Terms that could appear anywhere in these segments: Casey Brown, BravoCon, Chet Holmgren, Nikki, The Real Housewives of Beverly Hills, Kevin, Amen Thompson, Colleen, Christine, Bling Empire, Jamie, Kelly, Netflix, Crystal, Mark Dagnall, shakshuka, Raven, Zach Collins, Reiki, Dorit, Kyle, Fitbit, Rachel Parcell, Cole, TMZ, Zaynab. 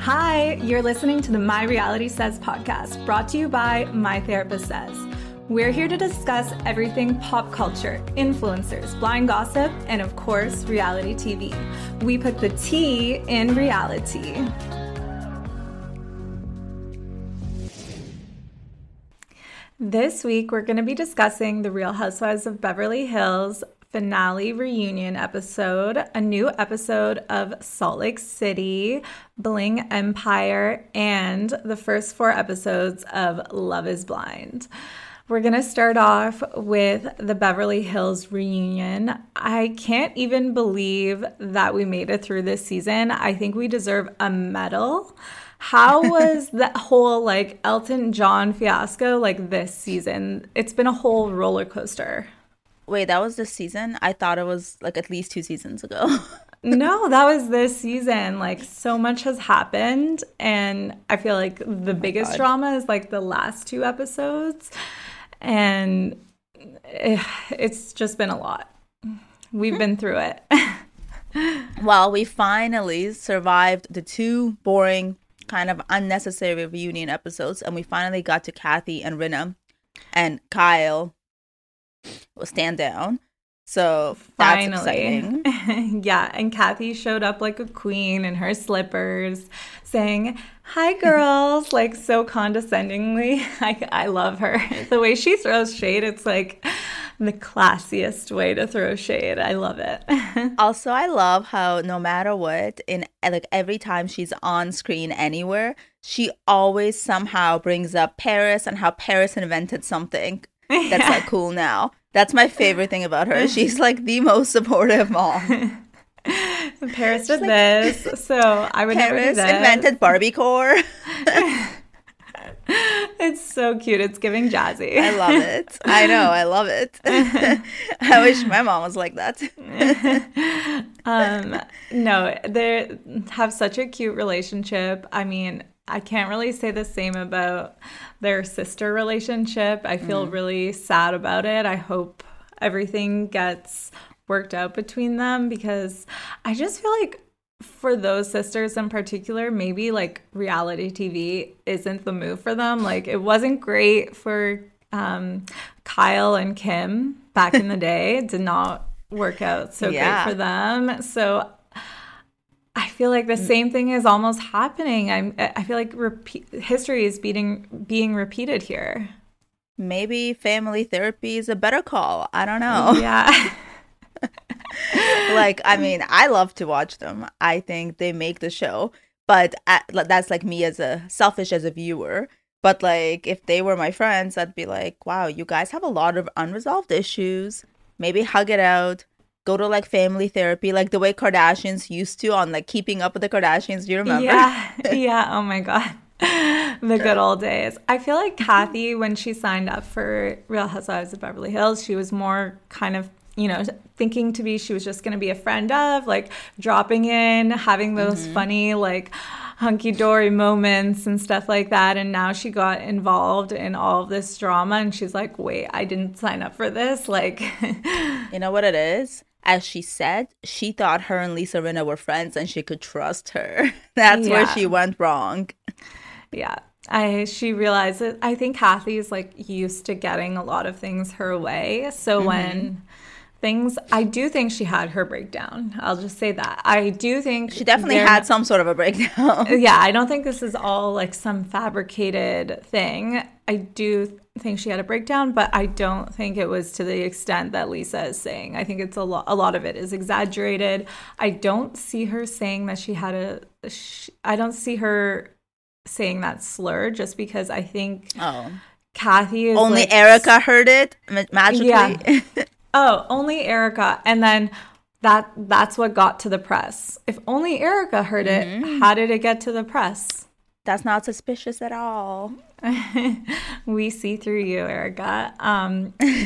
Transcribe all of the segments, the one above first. Hi, you're listening to the My Reality Says podcast, brought to you by My Therapist Says. We're here to discuss everything pop culture, influencers, blind gossip, and of course, reality TV. We put the T in reality. This week, we're going to be discussing The Real Housewives of Beverly Hills finale reunion episode, a new episode of Salt Lake City, Bling Empire, and the first 4 episodes of Love is Blind. We're going to start off with the Beverly Hills reunion. I can't even believe that we made it through this season. I think we deserve a medal. How was that whole like Elton John fiasco like this season? It's been a whole roller coaster. Wait, that was this season? I thought it was like at least 2 seasons ago. No, that was this season. Like so much has happened. And I feel like the biggest drama is like the last 2 episodes. And it's just been a lot. We've been through it. Well, we finally survived the 2 boring kind of unnecessary reunion episodes. And we finally got to Kathy and Rinna and Kyle. Will stand down. So that's exciting. Yeah, and Kathy showed up like a queen in her slippers saying, "Hi girls," like so condescendingly. I love her. The way she throws shade, it's like the classiest way to throw shade. I love it. Also, I love how no matter what, in like every time she's on screen anywhere, she always somehow brings up Paris and how Paris invented something. That's like cool now. That's my favorite thing about her. She's like the most supportive mom. Paris did like, this, so I would never do that. Paris invented Barbie core. It's so cute. It's giving jazzy. I love it. I know. I love it. I wish my mom was like that. No, they have such a cute relationship. I mean, I can't really say the same about their sister relationship. I feel really sad about it. I hope everything gets worked out between them because I just feel like for those sisters in particular, maybe like reality TV isn't the move for them. Like it wasn't great for Kyle and Kim back in the day. It did not work out so great for them. So I feel like the same thing is almost happening. I feel like history is being repeated here. Maybe family therapy is a better call. I don't know. Yeah. Like, I mean, I love to watch them. I think they make the show. But that's like me as a selfish as a viewer. But like if they were my friends, I'd be like, wow, you guys have a lot of unresolved issues. Maybe hug it out. Go to like family therapy, like the way Kardashians used to on like Keeping Up with the Kardashians. Do you remember? Yeah. Oh my God. The good old days. I feel like Kathy, when she signed up for Real Housewives of Beverly Hills, she was more kind of, you know, thinking to be, she was just going to be a friend of, like dropping in, having those funny, like hunky-dory moments and stuff like that. And now she got involved in all of this drama and she's like, wait, I didn't sign up for this. Like, you know what it is? As she said, she thought her and Lisa Rinna were friends and she could trust her. That's where she went wrong. Yeah. She realized that I think Kathy is like used to getting a lot of things her way. So when things, I do think she had her breakdown. I'll just say that. I do think she definitely had some sort of a breakdown. Yeah. I don't think this is all like some fabricated thing. I do think she had a breakdown, but I don't think it was to the extent that Lisa is saying. I think it's a lot of it is exaggerated. I don't see her saying that she had I don't see her saying that slur just because I think Kathy is only like, Erica heard it magically. Yeah. Oh, only Erica. And then that's what got to the press. If only Erica heard it, how did it get to the press? That's not suspicious at all. We see through you, Erica.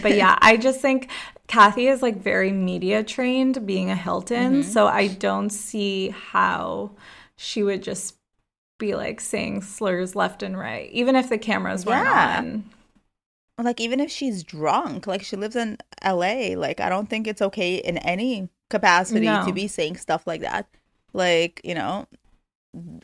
But yeah, I just think Kathy is like very media trained, being a Hilton. So I don't see how she would just be like saying slurs left and right, even if the cameras weren't on. Like, even if she's drunk, like she lives in LA, like I don't think it's okay in any capacity to be saying stuff like that. Like, you know,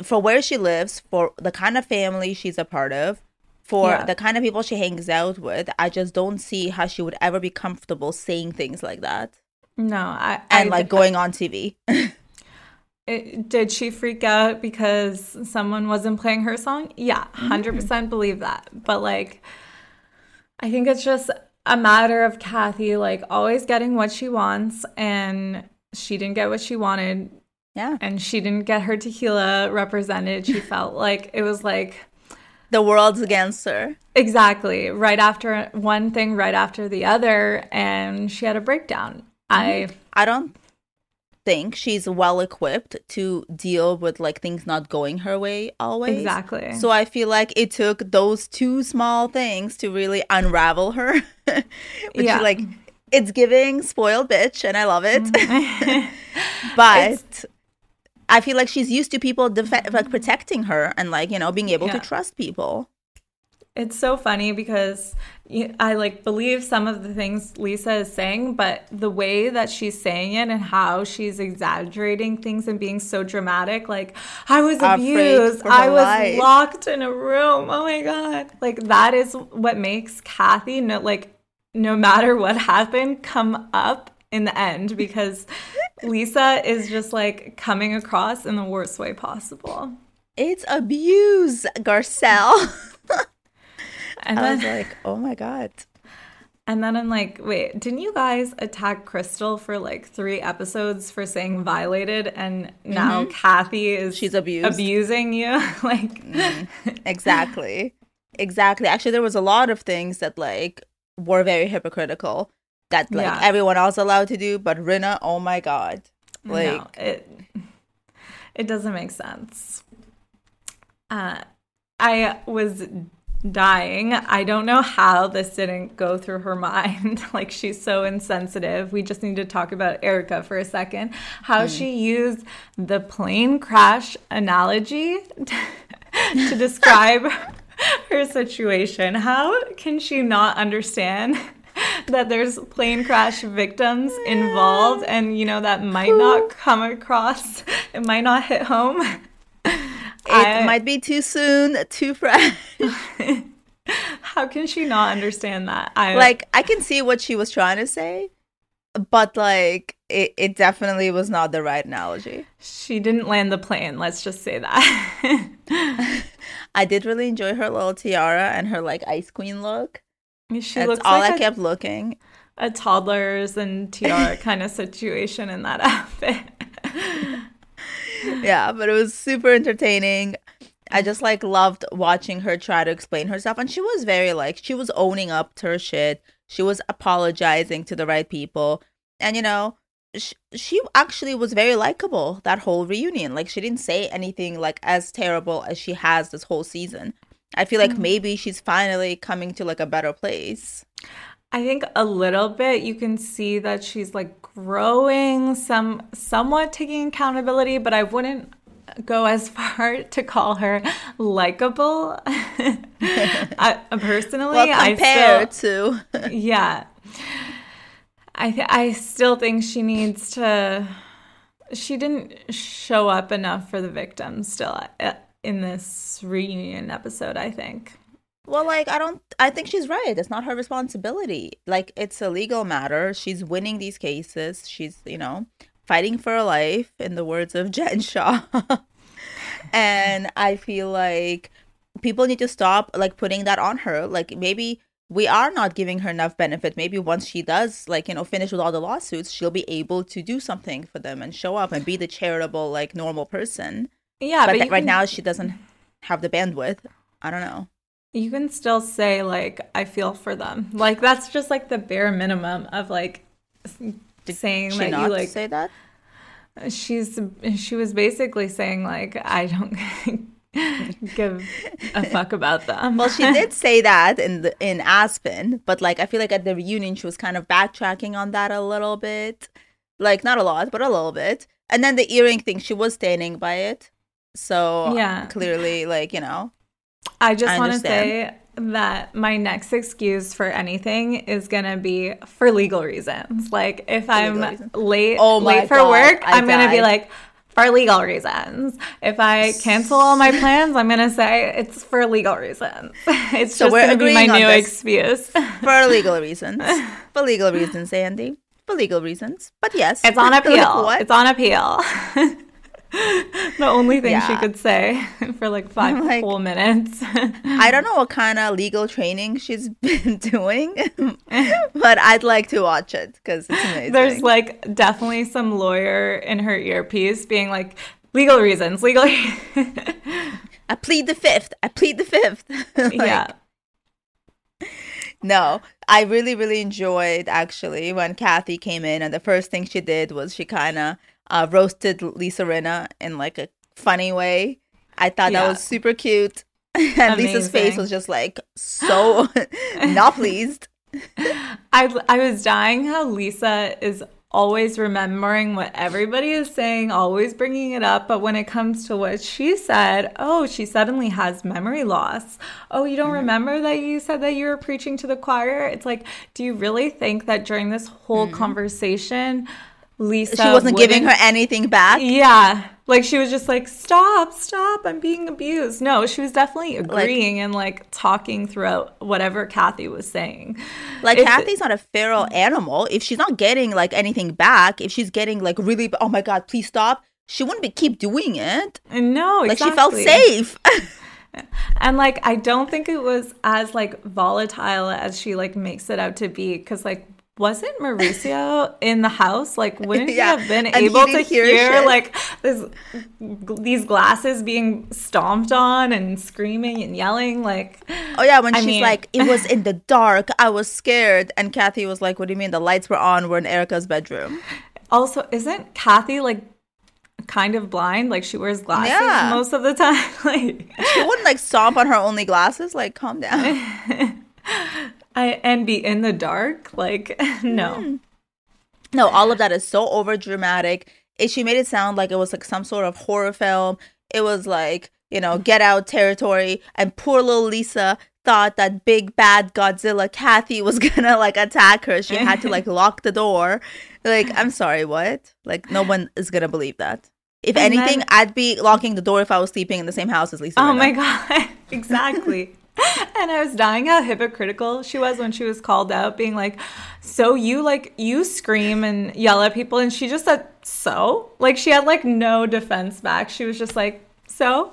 for where she lives, for the kind of family she's a part of, for the kind of people she hangs out with, I just don't see how she would ever be comfortable saying things like that. No, going on TV. Did she freak out because someone wasn't playing her song? Yeah, 100% believe that. But like, I think it's just a matter of Kathy like always getting what she wants, and she didn't get what she wanted. Yeah. And she didn't get her tequila represented. She felt like it was like the world's against her. Exactly. Right after one thing, right after the other. And she had a breakdown. I don't think she's well equipped to deal with like things not going her way always. Exactly. So I feel like it took those two small things to really unravel her. Which is like, it's giving spoiled bitch, and I love it. But I feel like she's used to people like protecting her and like, you know, being able to trust people. It's so funny because I like believe some of the things Lisa is saying, but the way that she's saying it and how she's exaggerating things and being so dramatic, like I was abused, I was locked in a room. Oh my God. Like that is what makes Kathy no matter what happened, come up in the end, because Lisa is just like coming across in the worst way possible. It's abuse, Garcelle. And I was like, oh my God. And then I'm like, wait, didn't you guys attack Crystal for like 3 episodes for saying violated, and now Kathy is abusing you? Like Exactly. Actually, there was a lot of things that like were very hypocritical that like everyone else allowed to do, but Rinna, oh my God. Like no, it doesn't make sense. I was dying. I don't know how this didn't go through her mind. Like, she's so insensitive. We just need to talk about Erica for a second. How she used the plane crash analogy to describe her situation. How can she not understand that there's plane crash victims involved, and you know that might not come across, it might not hit home? It might be too soon, too fresh. How can she not understand that? I can see what she was trying to say, but like it definitely was not the right analogy. She didn't land the plane, let's just say that. I did really enjoy her little tiara and her like ice queen look. That's all I kept looking. A toddler's and tiara kind of situation in that outfit. Yeah, but it was super entertaining. I just like loved watching her try to explain herself, and she was very like, she was owning up to her shit. She was apologizing to the right people, and you know, she actually was very likable that whole reunion. Like, she didn't say anything like as terrible as she has this whole season. I feel like maybe she's finally coming to like a better place. I think a little bit you can see that she's like growing, somewhat taking accountability, but I wouldn't go as far to call her likable. Personally, well, to I still think she needs to. She didn't show up enough for the victims still in this reunion episode, I think. Well, like, I think she's right. It's not her responsibility. Like, it's a legal matter. She's winning these cases. She's, you know, fighting for her life, in the words of Jen Shaw. And I feel like people need to stop, like, putting that on her. Like, maybe we are not giving her enough benefit. Maybe once she does, like, you know, finish with all the lawsuits, she'll be able to do something for them and show up and be the charitable, like, normal person. Yeah, but right now she doesn't have the bandwidth. I don't know. you can still say, like, I feel for them. Like, that's just, like, the bare minimum of, like, saying that you, like... say that? She was basically saying, like, I don't... give a fuck about them. Well, she did say that in Aspen, but like I feel like at the reunion she was kind of backtracking on that a little bit, like not a lot but a little bit. And then the earring thing, she was standing by it, so yeah, clearly, like, you know, I just want to say that my next excuse for anything is gonna be for legal reasons. Like if I'm late for work, I'm gonna be like, for legal reasons. If I cancel all my plans, I'm gonna say it's for legal reasons. It's so just gonna be my new excuse. For legal reasons. For legal reasons, Andy. For legal reasons. But yes, it's on appeal. Like, it's on appeal. The only thing she could say for like 5 whole minutes. I don't know what kind of legal training she's been doing, but I'd like to watch it because it's amazing. There's like definitely some lawyer in her earpiece being like, legal reasons, legal. I plead the fifth. I plead the fifth. Like, yeah. No, I really, really enjoyed actually when Kathy came in, and the first thing she did was she kind of roasted Lisa Rinna in like a funny way. I thought that was super cute. And amazing. Lisa's face was just like so not pleased. I was dying how Lisa is always remembering what everybody is saying, always bringing it up. But when it comes to what she said, oh, she suddenly has memory loss. Oh, you don't remember that you said that you were preaching to the choir? It's like, do you really think that during this whole conversation – Lisa, she wasn't giving her anything back? Yeah. Like, she was just like, stop, I'm being abused. No, she was definitely agreeing, like, and, like, talking throughout whatever Kathy was saying. Like, Kathy's not a feral animal. If she's not getting, like, anything back, if she's getting, like, really, oh, my God, please stop, she wouldn't keep doing it. No, exactly. Like, she felt safe. And, like, I don't think it was as, like, volatile as she, like, makes it out to be, because, like, wasn't Mauricio in the house? Like, wouldn't he have been able to hear like these glasses being stomped on and screaming and yelling? Like, oh yeah, when she's like, it was in the dark, I was scared, and Kathy was like, what do you mean the lights were on? We're in Erica's bedroom. Also, isn't Kathy like kind of blind? Like, she wears glasses most of the time. Like, she wouldn't like stomp on her only glasses. Like, calm down. And be in the dark? Like, no. No, all of that is so overdramatic. She made it sound like it was like some sort of horror film. It was like, you know, Get Out territory. And poor little Lisa thought that big bad Godzilla Kathy was gonna like attack her. She had to like lock the door. Like, I'm sorry, what? Like, no one is gonna believe that. If anything, I'd be locking the door if I was sleeping in the same house as Lisa. Oh my God. Exactly. And I was dying how hypocritical she was when she was called out, being like, so you like, you scream and yell at people. And she just said, so? Like, she had like no defense back. She was just like, so?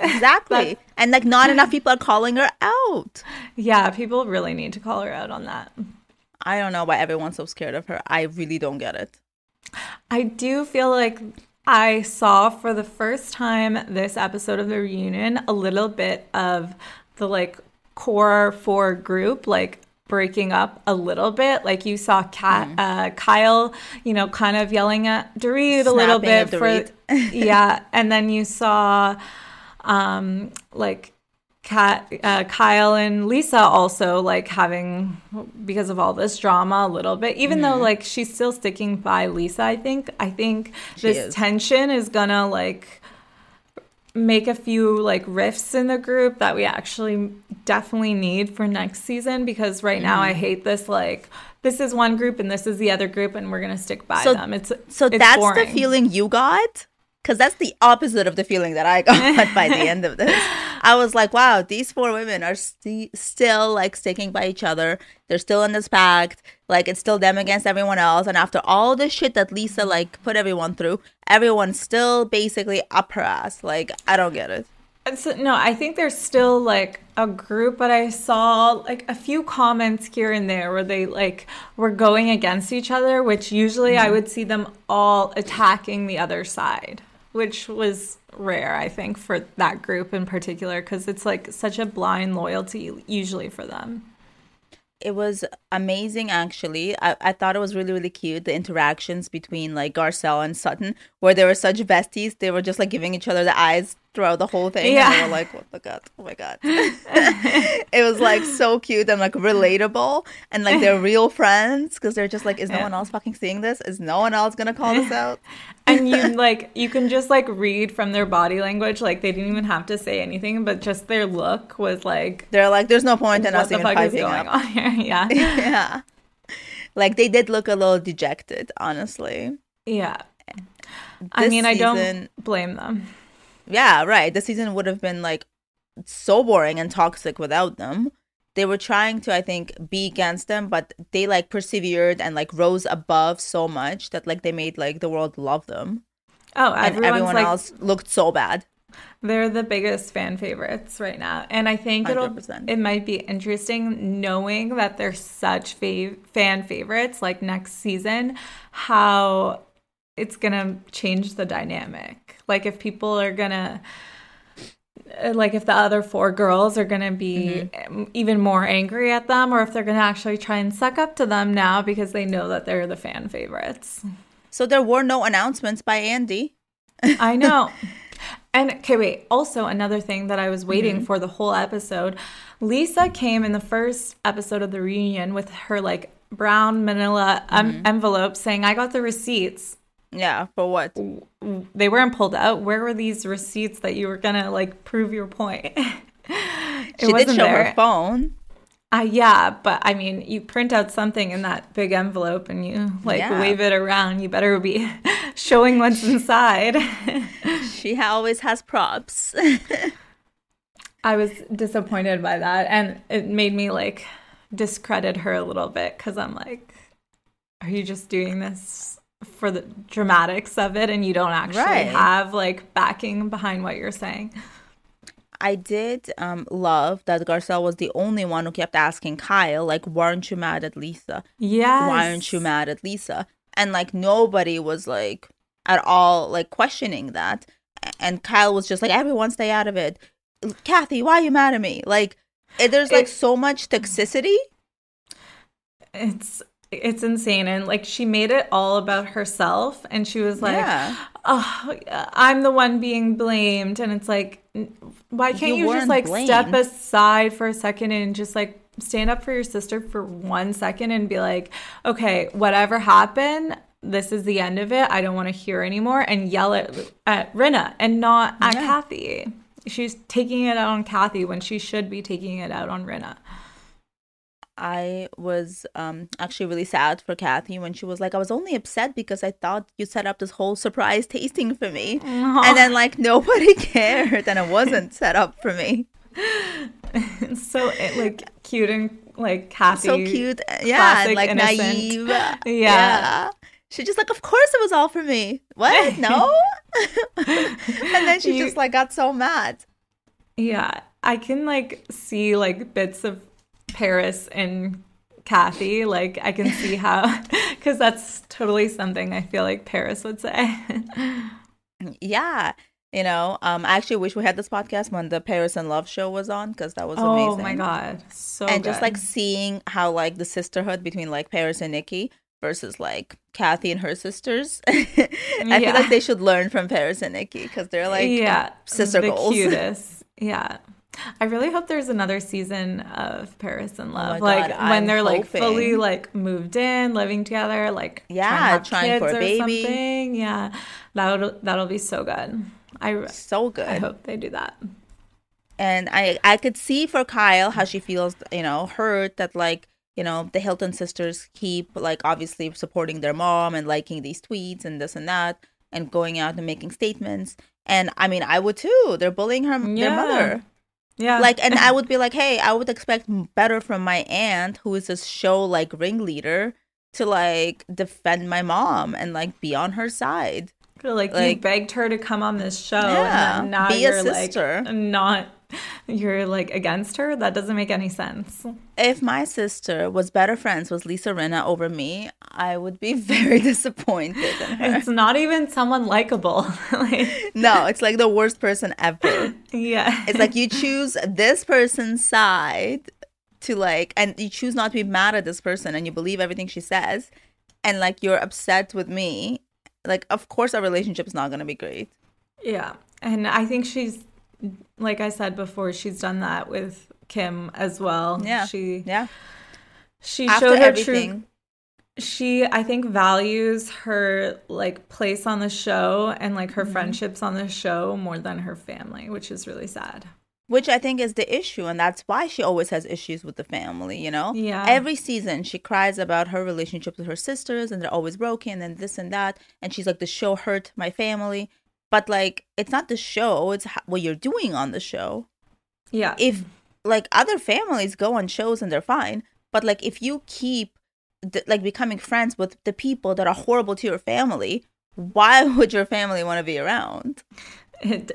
Exactly. And like, not enough people are calling her out. Yeah, people really need to call her out on that. I don't know why everyone's so scared of her. I really don't get it. I do feel like I saw for the first time this episode of the reunion a little bit of the like core four group like breaking up a little bit. Like, you saw Kyle, you know, kind of yelling at Dorit a little bit for and then you saw like Kyle and Lisa also like having, because of all this drama, a little bit, even though like she's still sticking by Lisa. I think this tension is gonna like make a few like rifts in the group that we actually definitely need for next season, because right now I hate this, like, this is one group and this is the other group and we're gonna stick by them. It's that's boring. The feeling you got? Because that's the opposite of the feeling that I got by the end of this. I was like, wow, these four women are still, like, sticking by each other. They're still in this pact. Like, it's still them against everyone else. And after all the shit that Lisa, like, put everyone through, everyone's still basically up her ass. Like, I don't get it. So, no, I think there's still, like, a group, but I saw, like, a few comments here and there where they, like, were going against each other, which usually I would see them all attacking the other side. which was rare, I think, for that group in particular, because it's like such a blind loyalty usually for them. It was amazing, actually. I thought it was really, really cute. The interactions between like Garcelle and Sutton, where they were such besties, they were just like giving each other the eyes throughout the whole thing. Yeah. And they were like, what the God? Oh my God. It was like so cute and like relatable. And like they're real friends because they're just like, is no one else fucking seeing this? Is no one else going to call this out? And you can just like read from their body language. Like they didn't even have to say anything, but just their look was like, they're like, there's no point in us even piping up. What the fuck is going on here? Yeah. Yeah. Like they did look a little dejected, honestly. Yeah. I don't blame them. Yeah, right. The season would have been like so boring and toxic without them. They were trying to, I think, be against them, but they like persevered and like rose above so much that like they made like the world love them. Oh, and everyone like, else looked so bad. They're the biggest fan favorites right now. And I think 100%. It might be interesting knowing that they're such fan favorites like next season, how it's going to change the dynamic. Like if people are going to, like if the other four girls are going to be even more angry at them, or if they're going to actually try and suck up to them now because they know that they're the fan favorites. So there were no announcements by Andy. I know. And okay, wait, also another thing that I was waiting for the whole episode, Lisa came in the first episode of the reunion with her like brown manila envelope saying, I got the receipts. Yeah, for what? They weren't pulled out. Where were these receipts that you were gonna like prove your point? She did show her phone. Yeah, but I mean, you print out something in that big envelope and you like wave it around. You better be showing what's inside. She always has props. I was disappointed by that, and it made me like discredit her a little bit because I'm like, are you just doing this for the dramatics of it and you don't actually have like backing behind what you're saying? I did love that Garcelle was the only one who kept asking Kyle, like, why aren't you mad at Lisa? Yes. Why aren't you mad at Lisa? And like nobody was like at all like questioning that. And Kyle was just like, everyone stay out of it. Kathy, why are you mad at me? Like there's like so much toxicity. It's insane. And like she made it all about herself, and she was like, oh, I'm the one being blamed. And it's like, why can't you just like step aside for a second and just like stand up for your sister for 1 second and be like, okay, whatever happened, this is the end of it. I don't want to hear anymore, and yell at Rinna and not at Kathy. She's taking it out on Kathy when she should be taking it out on Rinna. I was actually really sad for Kathy when she was like, I was only upset because I thought you set up this whole surprise tasting for me. Aww. And then like nobody cared and it wasn't set up for me. So like cute and like Kathy. So cute. Yeah. Classic, and like innocent. Naive. Yeah. She just like, of course it was all for me. What? No? And then she just like got so mad. Yeah. I can like see like bits of Paris and Kathy, like I can see how, because that's totally something I feel like Paris would say. Yeah, you know, I actually wish we had this podcast when the Paris and Love show was on, because that was amazing. Oh my God, so and good. Just like seeing how like the sisterhood between like Paris and Nikki versus like Kathy and her sisters. I feel like they should learn from Paris and Nikki, because they're like sister goals. Cutest. Yeah. I really hope there's another season of Paris and Love. Oh like God, when they're hoping. Like fully like moved in, living together, like trying for a baby. Something. Yeah, that'll be so good. I hope they do that. And I could see for Kyle how she feels, you know, hurt that like, you know, the Hilton sisters keep like obviously supporting their mom and liking these tweets and this and that and going out and making statements. And I mean, I would too. They're bullying her their mother. Yeah. Like, and I would be like, hey, I would expect better from my aunt, who is a show like ringleader, to like defend my mom and like be on her side. Like you begged her to come on this show, and then now you're a sister. Like, not you're like against her. That doesn't make any sense. If my sister was better friends with Lisa Rinna over me, I would be very disappointed in her. It's not even someone likable. No, it's like the worst person ever. Yeah. It's like you choose this person's side to like, and you choose not to be mad at this person and you believe everything she says. And like, you're upset with me. Like, of course our relationship is not going to be great. Yeah. And I think she's, like I said before, she's done that with Kim as well. Yeah. She showed her true. She, I think, values her like place on the show and like her friendships on the show more than her family, which is really sad. Which I think is the issue, and that's why she always has issues with the family, you know? Yeah. Every season, she cries about her relationship with her sisters, and they're always broken, and this and that, and she's like, the show hurt my family. But, like, it's not the show, it's what you're doing on the show. Yeah. If, like, other families go on shows and they're fine, but, like, if you keep, like, becoming friends with the people that are horrible to your family, why would your family want to be around? It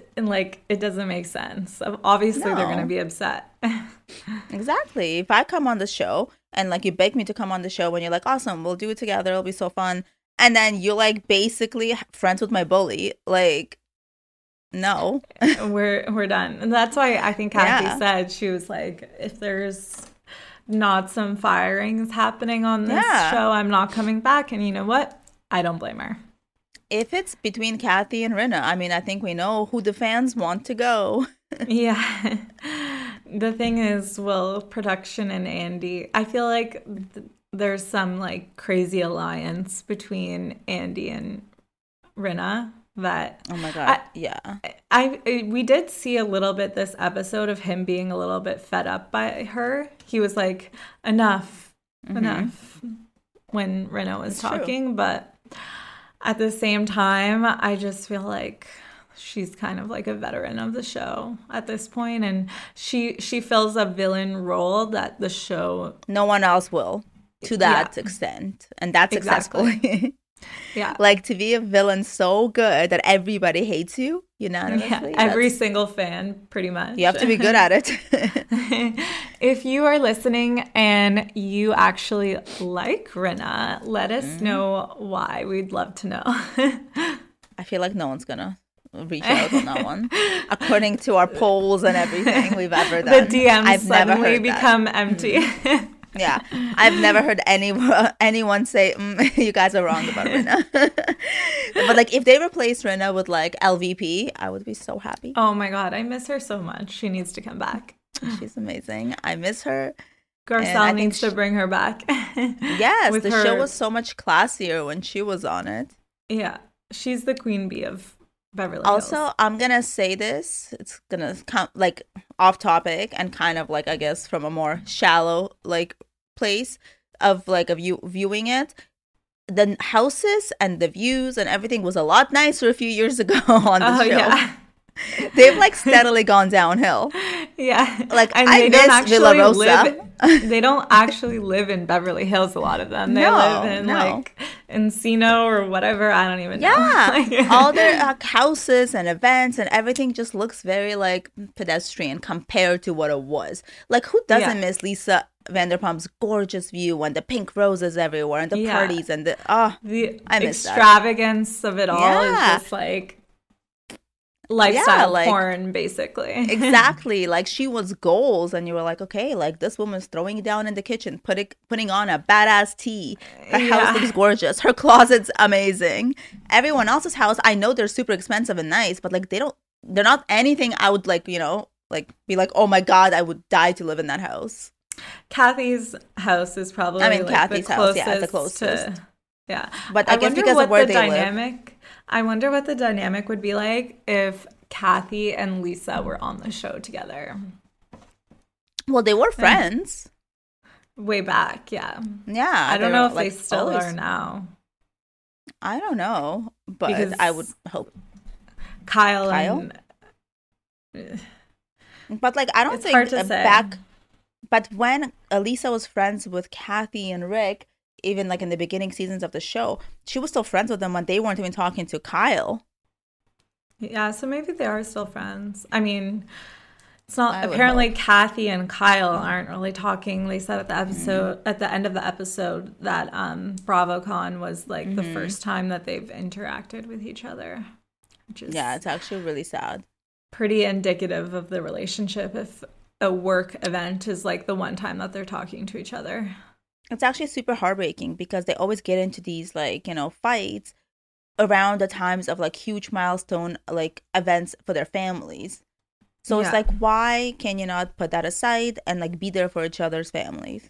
doesn't make sense. Obviously, no. They're going to be upset. Exactly. If I come on the show and, like, you beg me to come on the show and you're like, awesome, we'll do it together. It'll be so fun. And then you're, like, basically friends with my bully. Like, no. We're done. And that's why I think Kathy said, she was like, if there's not some firings happening on this show, I'm not coming back. And you know what? I don't blame her. If it's between Kathy and Rinna, I mean, I think we know who the fans want to go. Yeah. The thing is, will production and Andy, I feel like there's some like crazy alliance between Andy and Rinna that. Oh my God. We did see a little bit this episode of him being a little bit fed up by her. He was like, enough when Rinna was talking, but. At the same time, I just feel like she's kind of like a veteran of the show at this point. And she fills a villain role that the show... No one else will to that extent. And that's successfully. Yeah. Like to be a villain so good that everybody hates you unanimously. Yeah, every single fan, pretty much. You have to be good at it. If you are listening and you actually like Rinna, let us know why. We'd love to know. I feel like no one's gonna reach out on that one. According to our polls and everything we've ever done, the DMs I've suddenly become empty. Yeah, I've never heard anyone say, you guys are wrong about Rinna. But like if they replace Rinna with like LVP, I would be so happy. Oh my God, I miss her so much. She needs to come back. She's amazing. I miss her. Garcelle needs to bring her back. Yes, the show was so much classier when she was on it. Yeah, she's the queen bee of Beverly Hills. Also, I'm going to say this. It's going to come like off topic and kind of like, I guess, from a more shallow like place of like of you viewing it. The houses and the views and everything was a lot nicer a few years ago on the show. Yeah. They've like steadily gone downhill. Yeah. Like and I miss Villa Rosa. They don't actually live in Beverly Hills, a lot of them. They live in like Encino or whatever. I don't even know. Yeah. All their houses and events and everything just looks very like pedestrian compared to what it was. Like who doesn't miss Lisa Vanderpump's gorgeous view and the pink roses everywhere and the parties and the I miss extravagance of it all is just like lifestyle like, porn basically. Exactly. Like she was goals and you were like, okay, like this woman's throwing down in the kitchen, putting on a badass tea. Her house looks gorgeous. Her closet's amazing. Everyone else's house, I know they're super expensive and nice, but like they're not anything I would like, you know, like be like, oh my God, I would die to live in that house. Kathy's house is probably like, Kathy's house, yeah, the closest. Yeah. But I guess because of where they live. I wonder what the dynamic would be like if Kathy and Lisa were on the show together. Well, they were friends. Way back, yeah. Yeah. I don't know if like, they still are now. I don't know, but because I would hope. Kyle and... But, like, I don't think... It's hard to say. But when Lisa was friends with Kathy and Rick... Even like in the beginning seasons of the show, she was still friends with them when they weren't even talking to Kyle. Yeah, so maybe they are still friends. I mean, It's not. Apparently, Kathy and Kyle aren't really talking. They said at the episode, at the end of the episode, that BravoCon was like the first time that they've interacted with each other. Which is it's actually really sad. Pretty indicative of the relationship. If a work event is like the one time that they're talking to each other, it's actually super heartbreaking because they always get into these like, you know, fights around the times of like huge milestone like events for their families. So it's like, why can you not put that aside and like be there for each other's families?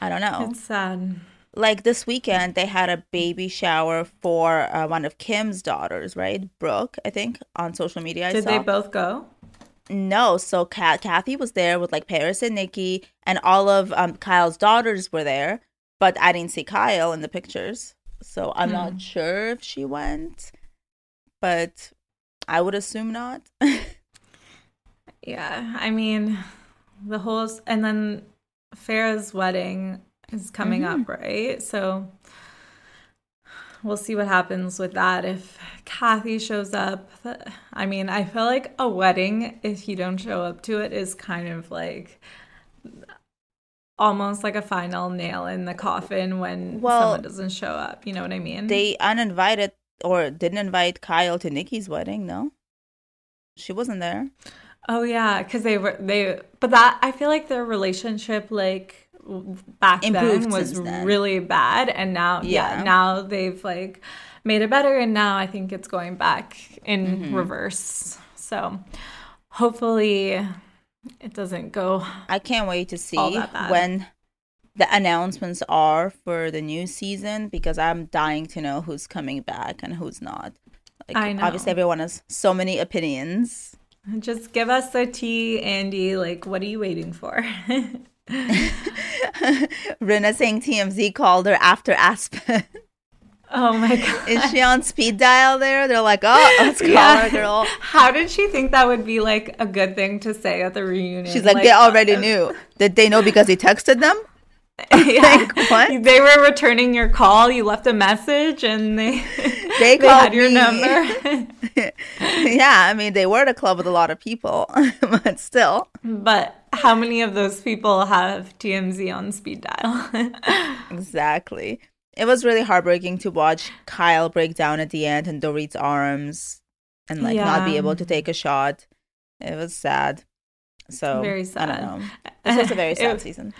I don't know. It's sad. Like this weekend, they had a baby shower for one of Kim's daughters, right? Brooke, I think, on social media. Did they both go? No. So Kathy was there with like Paris and Nikki, and all of Kyle's daughters were there. But I didn't see Kyle in the pictures. So I'm not sure if she went, but I would assume not. Yeah, I mean, the whole... And then Farrah's wedding is coming up, right? So we'll see what happens with that. If Kathy shows up... I mean, I feel like a wedding, if you don't show up to it, is kind of like... almost like a final nail in the coffin when someone doesn't show up. You know what I mean? They uninvited or didn't invite Kyle to Nikki's wedding, no? She wasn't there. Oh yeah, because but that, I feel like their relationship like back improved then was really bad, and now now they've like made it better, and now I think it's going back in reverse. So hopefully it doesn't go. I can't wait to see when the announcements are for the new season, because I'm dying to know who's coming back and who's not. Like, I know. Obviously, everyone has so many opinions. Just give us the tea, Andy. Like, what are you waiting for? Rinna saying TMZ called her after Aspen. Oh, my God. Is she on speed dial there? They're like, oh, let's call her, girl. How did she think that would be, like, a good thing to say at the reunion? She's like they already knew. Did they know because he texted them? Like, what? They were returning your call. You left a message, and they called had your number. Yeah, I mean, they were at a club with a lot of people, but still. But how many of those people have TMZ on speed dial? Exactly. It was really heartbreaking to watch Kyle break down at the end in Dorit's arms and like not be able to take a shot. It was sad. So very sad. I don't know. This was a very sad season.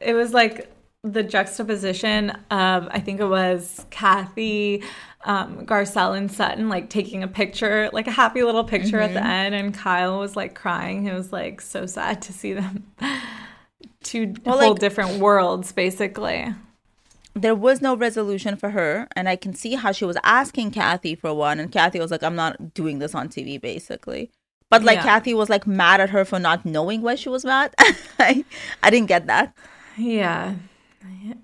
It was like the juxtaposition of, I think it was Kathy, Garcelle, and Sutton, like taking a picture, like a happy little picture at the end, and Kyle was like crying. It was like so sad to see them. Two whole different worlds, basically. There was no resolution for her, and I can see how she was asking Kathy for one, and Kathy was like, I'm not doing this on TV, basically. But like Kathy was like mad at her for not knowing why she was mad. I didn't get that. Yeah.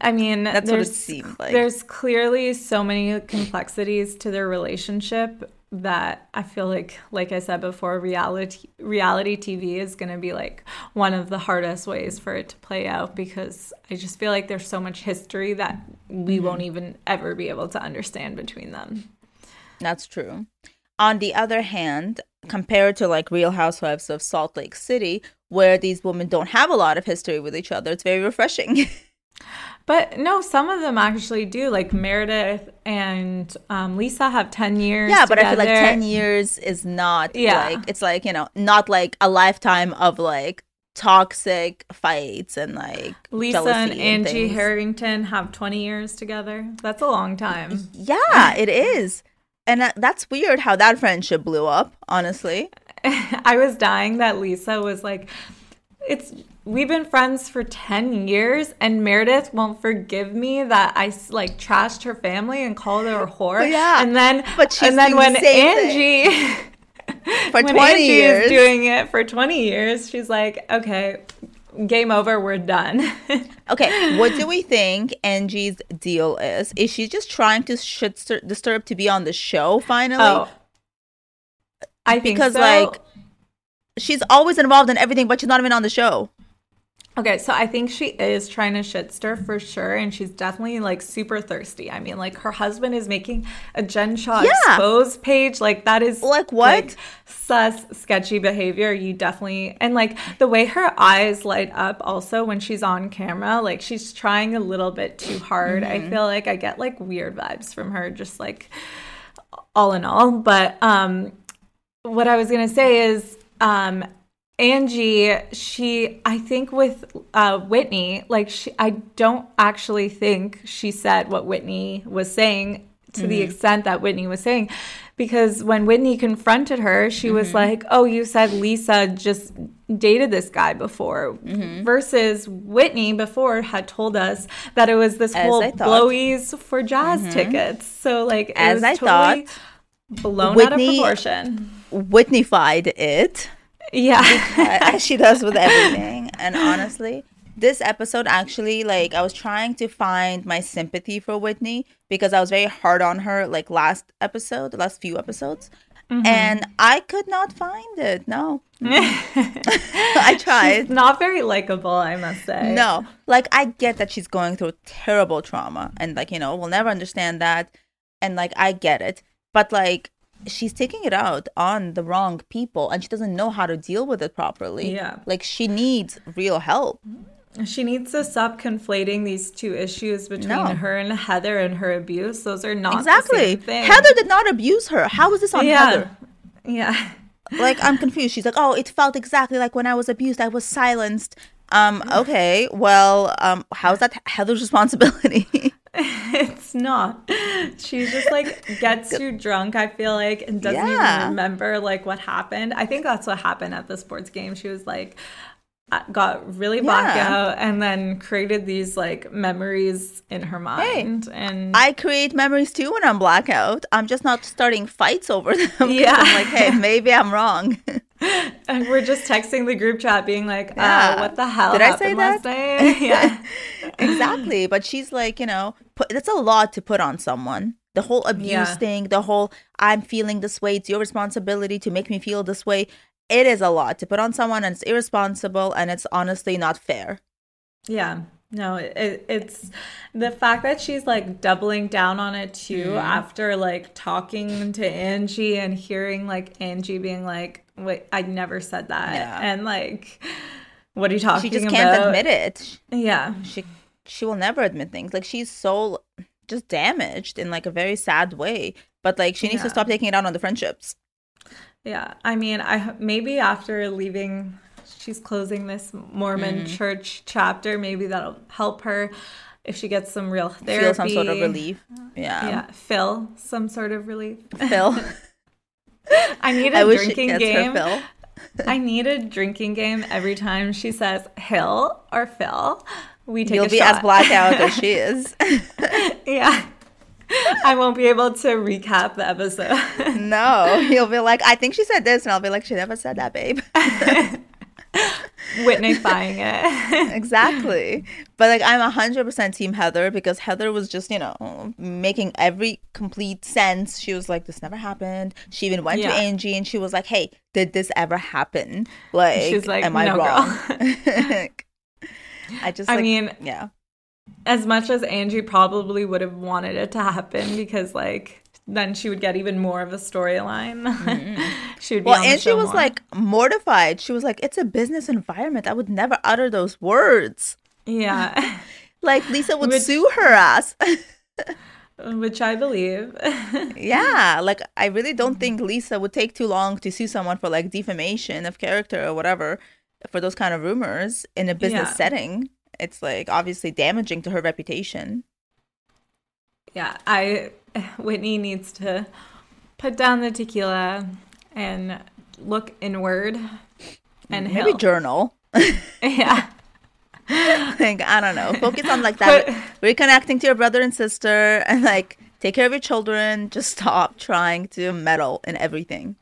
I mean, that's what it seemed like. There's clearly so many complexities to their relationship that I feel like I said before, reality TV is going to be like one of the hardest ways for it to play out, because I just feel like there's so much history that we won't even ever be able to understand between them. That's true. On the other hand, compared to like Real Housewives of Salt Lake City, where these women don't have a lot of history with each other, it's very refreshing. But no, some of them actually do. Like Meredith and Lisa have 10 years together. I feel like 10 years is not like, it's like, you know, not like a lifetime of like toxic fights and like Lisa and Angie Harrington have 20 years together. That's a long time. Yeah, it is. And that's weird how that friendship blew up, honestly. I was dying that Lisa was like, we've been friends for 10 years and Meredith won't forgive me that I like trashed her family and called her a whore. Well, yeah. And then when Angie for 20 Angie years is doing it for 20 years, she's like, okay, game over, we're done. Okay, what do we think Angie's deal is? Is she just trying to disturb to be on the show finally? Oh, I think so. Because like she's always involved in everything, but she's not even on the show. Okay, so I think she is trying to shit stir for sure, and she's definitely, like, super thirsty. I mean, like, her husband is making a Gen Shaw exposed page. Like, that is, like, what? Like, sus, sketchy behavior. You definitely – and, like, the way her eyes light up also when she's on camera, like, she's trying a little bit too hard. Mm-hmm. I feel like I get, like, weird vibes from her, just, like, all in all. But what I was going to say is Angie, she, I think with Whitney, like, she, I don't actually think she said what Whitney was saying to the extent that Whitney was saying, because when Whitney confronted her, she was like, oh, you said Lisa just dated this guy before, versus Whitney before had told us that it was this whole blowies for jazz tickets. So, like, it as was I totally thought, blown out of proportion. Whitney-fied it. Yeah. As she does with everything. And honestly, this episode actually, like, I was trying to find my sympathy for Whitney because I was very hard on her, like, last episode, the last few episodes. And I could not find it. No. I tried. She's not very likable, I must say. No. Like, I get that she's going through terrible trauma. And, like, you know, we'll never understand that. And, like, I get it. But, like, she's taking it out on the wrong people, and she doesn't know how to deal with it properly. Yeah. Like, she needs real help. She needs to stop conflating these two issues between her and Heather and her abuse. Those are not the same thing. Heather did not abuse her. How is this on Heather? Yeah. Like, I'm confused. She's like, oh, it felt exactly like when I was abused. I was silenced. Okay, well, how's that Heather's responsibility? It's not. She just, like, gets too drunk, I feel like, and doesn't even remember, like, what happened. I think that's what happened at the sports game. She was, like, got really blacked out and then created these, like, memories in her mind. Hey, and I create memories, too, when I'm blackout. I'm just not starting fights over them. Yeah. I'm like, hey, maybe I'm wrong. And we're just texting the group chat being like, what the hell happened last night? Yeah. Exactly. But she's like, you know, that's a lot to put on someone. The whole abuse thing, the whole I'm feeling this way, it's your responsibility to make me feel this way. It is a lot to put on someone, and it's irresponsible, and it's honestly not fair. Yeah. No, it's the fact that she's, like, doubling down on it, too, after, like, talking to Angie and hearing, like, Angie being like, wait, I never said that. Yeah. And, like, what are you talking about? She just can't admit it. Yeah. She will never admit things. Like, she's so just damaged in, like, a very sad way. But, like, she needs to stop taking it out on the friendships. Yeah. I mean, maybe after leaving... she's closing this Mormon church chapter. Maybe that'll help her if she gets some real therapy. Feel some sort of relief. Yeah. Yeah. Phil, some sort of relief. Phil. I need a drinking game. Phil. I need a drinking game every time she says Hill or Phil. We take You'll be shot. As blacked out as she is. Yeah. I won't be able to recap the episode. No. You'll be like, I think she said this. And I'll be like, she never said that, babe. Whitney-fying it. Exactly. But, like, I'm 100% team Heather, because Heather was just, you know, making every complete sense. She was like, this never happened. She even went to Angie and she was like, hey, did this ever happen? Like, she's like, am I wrong? I just, like, I mean, as much as Angie probably would have wanted it to happen, because, like, then she would get even more of a storyline. She would be on the show. Angie was like mortified. She was like, it's a business environment. I would never utter those words. Yeah. Like, Lisa would sue her ass. Which I believe. Yeah. Like, I really don't think Lisa would take too long to sue someone for, like, defamation of character or whatever, for those kind of rumors in a business setting. It's, like, obviously damaging to her reputation. Yeah, Whitney needs to put down the tequila and look inward and maybe journal. Yeah. Like, I don't know. Focus on, like, that. Reconnecting to your brother and sister, and, like, take care of your children. Just stop trying to meddle in everything.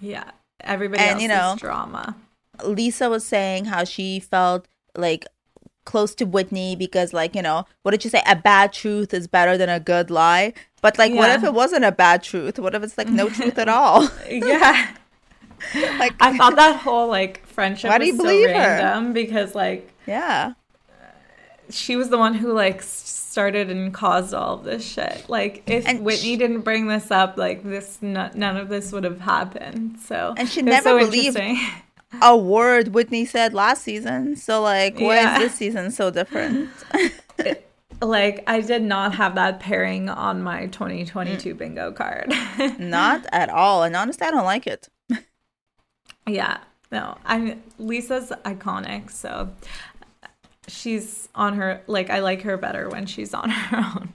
Yeah. Everybody else's, you know, drama. Lisa was saying how she felt, like, close to Whitney because, like, you know, what did you say? A bad truth is better than a good lie. But, like, what if it wasn't a bad truth? What if it's, like, no truth at all? Yeah. Like, I thought that whole, like, friendship was so random because, like, Yeah. She was the one who, like, started and caused all of this shit. Like, if Whitney didn't bring this up, like, this none of this would have happened. So, and she never believed a word Whitney said last season. So, like, why is this season so different? Like, I did not have that pairing on my 2022 bingo card. Not at all. And honestly, I don't like it. Yeah. No. Lisa's iconic, so... She's on her, like, I like her better when she's on her own.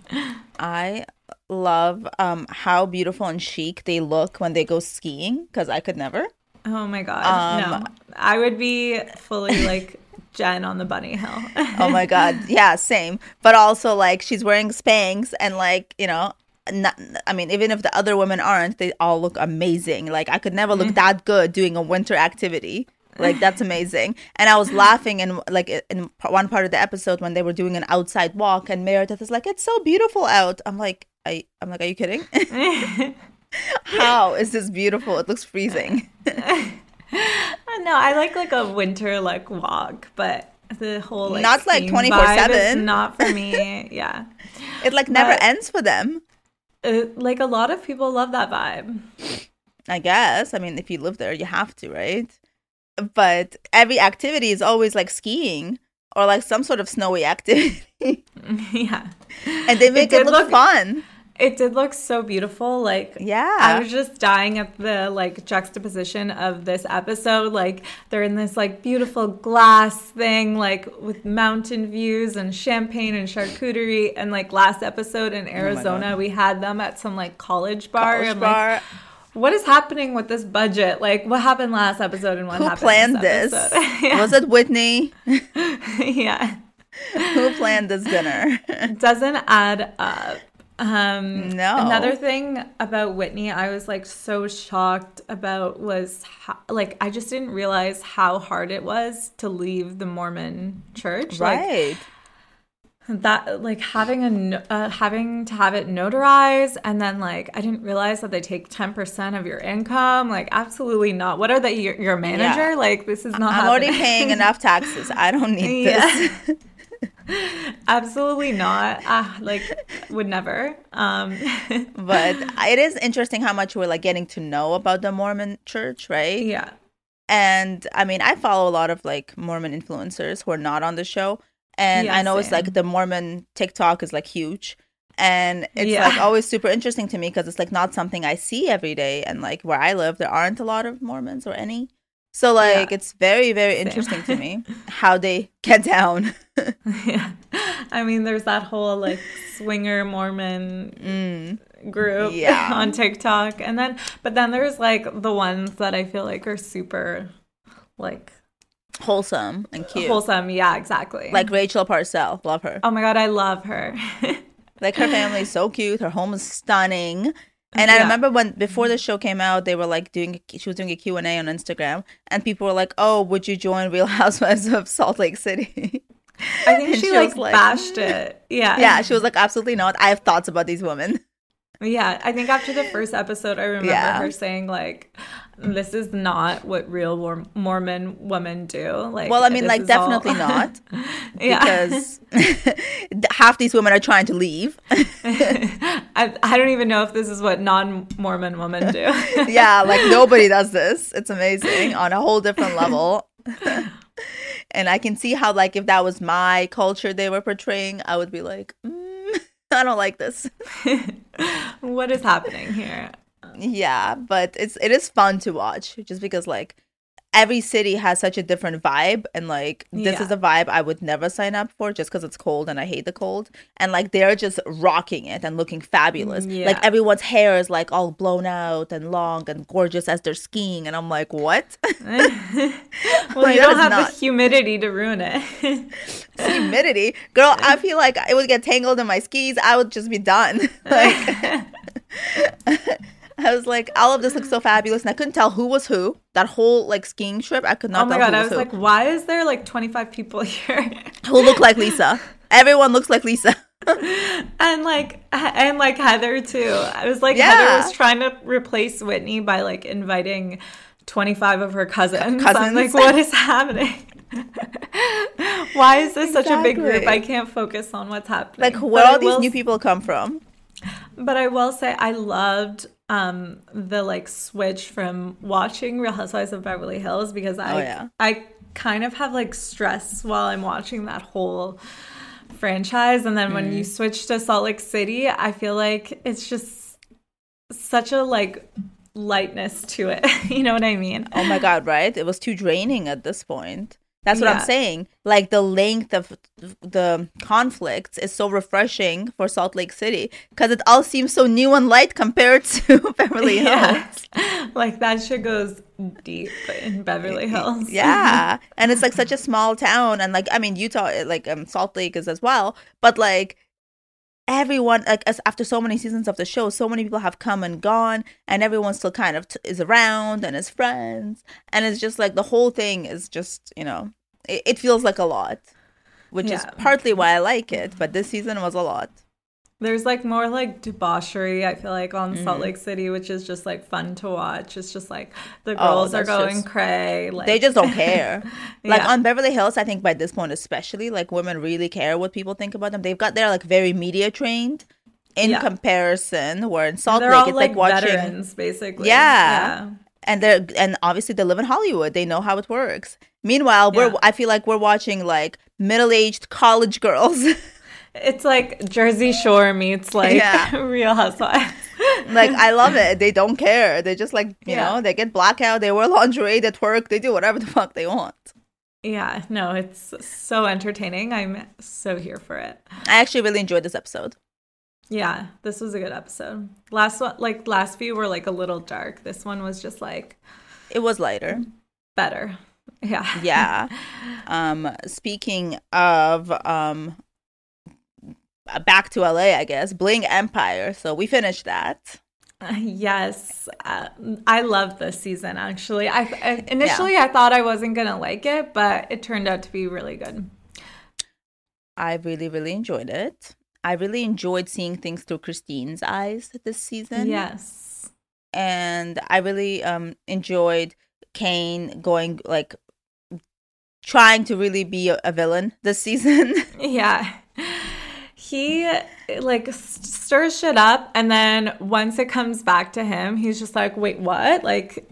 I love how beautiful and chic they look when they go skiing, because I could never. Oh my god, no. I would be fully, like, Jen on the bunny hill. Oh my god, yeah, same. But also, like, she's wearing Spanx and, like, you know, not, I mean, even if the other women aren't, they all look amazing. Like, I could never look that good doing a winter activity. Like, that's amazing. And I was laughing in, like, in one part of the episode when they were doing an outside walk and Meredith is like, it's so beautiful out. I'm like, are you kidding? How is this beautiful? It looks freezing. No, I like a winter, like, walk, but the whole, like, not like 24/7. Not for me. Yeah. It, like, never ends for them. Like, a lot of people love that vibe. I guess. I mean, if you live there, you have to, right? But every activity is always like skiing or like some sort of snowy activity. Yeah. And they make it look fun. It did look so beautiful. Like, yeah. I was just dying at the, like, juxtaposition of this episode. Like, they're in this, like, beautiful glass thing, like, with mountain views and champagne and charcuterie. And, like, last episode in Arizona, we had them at some, like, college bar. Like, what is happening with this budget? Like, what happened last episode and what happened? Who planned this? Yeah. Was it Whitney? Yeah. Who planned this dinner? Doesn't add up. No. Another thing about Whitney I was, like, so shocked about was, how, like, I just didn't realize how hard it was to leave the Mormon church. Right. Like, that, like, having to have it notarized, and then, like, I didn't realize that they take 10% of your income. Like, absolutely not. What are they? Your manager? Yeah. Like, this is not. I'm already paying enough taxes. I don't need this. Absolutely not. Like, would never. But it is interesting how much we're, like, getting to know about the Mormon Church, right? Yeah. And I mean, I follow a lot of, like, Mormon influencers who are not on the show. And yes, I know it's like the Mormon TikTok is like huge. And it's like always super interesting to me because it's like not something I see every day. And like where I live, there aren't a lot of Mormons or any. So like it's very, very interesting to me how they get down. Yeah. I mean, there's that whole like swinger Mormon group on TikTok. And then, but then there's like the ones that I feel like are super like... wholesome and cute. Wholesome, yeah, exactly. Like Rachel Parcell. Love her. Oh my god, I love her. Like her family is so cute. Her home is stunning. And I remember when before the show came out, they were like she was doing a Q&A on Instagram and people were like, "Oh, would you join Real Housewives of Salt Lake City?" I think she like bashed it. Yeah. Yeah, she was like, "Absolutely not. I have thoughts about these women." Yeah, I think after the first episode, I remember her saying, like, this is not what real Mormon women do. Like, well, I mean, like, definitely all... not. Because half these women are trying to leave. I don't even know if this is what non-Mormon women do. Yeah, like, nobody does this. It's amazing on a whole different level. And I can see how, like, if that was my culture they were portraying, I would be like, I don't like this. What is happening here? Yeah, but it is fun to watch just because like every city has such a different vibe and like this is a vibe I would never sign up for just because it's cold and I hate the cold. And like they're just rocking it and looking fabulous. Yeah. Like everyone's hair is like all blown out and long and gorgeous as they're skiing and I'm like, what? Well, like, you don't have the humidity to ruin it. Humidity? Girl, I feel like it would get tangled in my skis. I would just be done. Like, I was like, all of this looks so fabulous. And I couldn't tell who was who. That whole, like, skiing trip, I could not tell who was who. Oh, my God. I was like, why is there, like, 25 people here? Who look like Lisa. Everyone looks like Lisa. and, like, Heather, too. I was like, Heather was trying to replace Whitney by, like, inviting 25 of her cousins. So I'm like, what is happening? Why is this such a big group? I can't focus on what's happening. Like, where all these new people come from? But I will say I loved the like switch from watching Real Housewives of Beverly Hills, because I kind of have like stress while I'm watching that whole franchise. And then when you switch to Salt Lake City, I feel like it's just such a like lightness to it. You know what I mean? Oh my God, right? It was too draining at this point. That's what I'm saying. Like, the length of the conflicts is so refreshing for Salt Lake City because it all seems so new and light compared to Beverly Hills. Like, that shit goes deep in Beverly Hills. Yeah. And it's like such a small town. And like, I mean, Utah, like Salt Lake is as well. But like, everyone, like, after so many seasons of the show, so many people have come and gone, and everyone still kind of is around and is friends, and it's just like the whole thing is just, you know, it feels like a lot, which is partly why I like it, but this season was a lot. There's like more like debauchery, I feel like, on Salt Lake City, which is just like fun to watch. It's just like the girls are going cray. Like, they just don't care. Like on Beverly Hills, I think by this point especially, like women really care what people think about them. They've got their like very media trained in comparison, where in Salt Lake, it's like watching veterans, basically. Yeah. And obviously they live in Hollywood. They know how it works. Meanwhile, I feel like we're watching like middle-aged college girls. It's like Jersey Shore meets like Real Housewives. Like, I love it. They don't care. They just like, you know, they get blackout. They wear lingerie. They twerk. They do whatever the fuck they want. Yeah. No, it's so entertaining. I'm so here for it. I actually really enjoyed this episode. Yeah. This was a good episode. Last few were like a little dark. This one was just like. It was lighter. Better. Yeah. Yeah. Speaking of. Back to LA, I guess. Bling Empire. So we finished that. Yes. I love this season, actually. I thought I wasn't going to like it, but it turned out to be really good. I really, really enjoyed it. I really enjoyed seeing things through Christine's eyes this season. Yes. And I really enjoyed Kane going, like, trying to really be a villain this season. Yeah. He, like, stirs shit up, and then once it comes back to him, he's just like, wait, what? Like,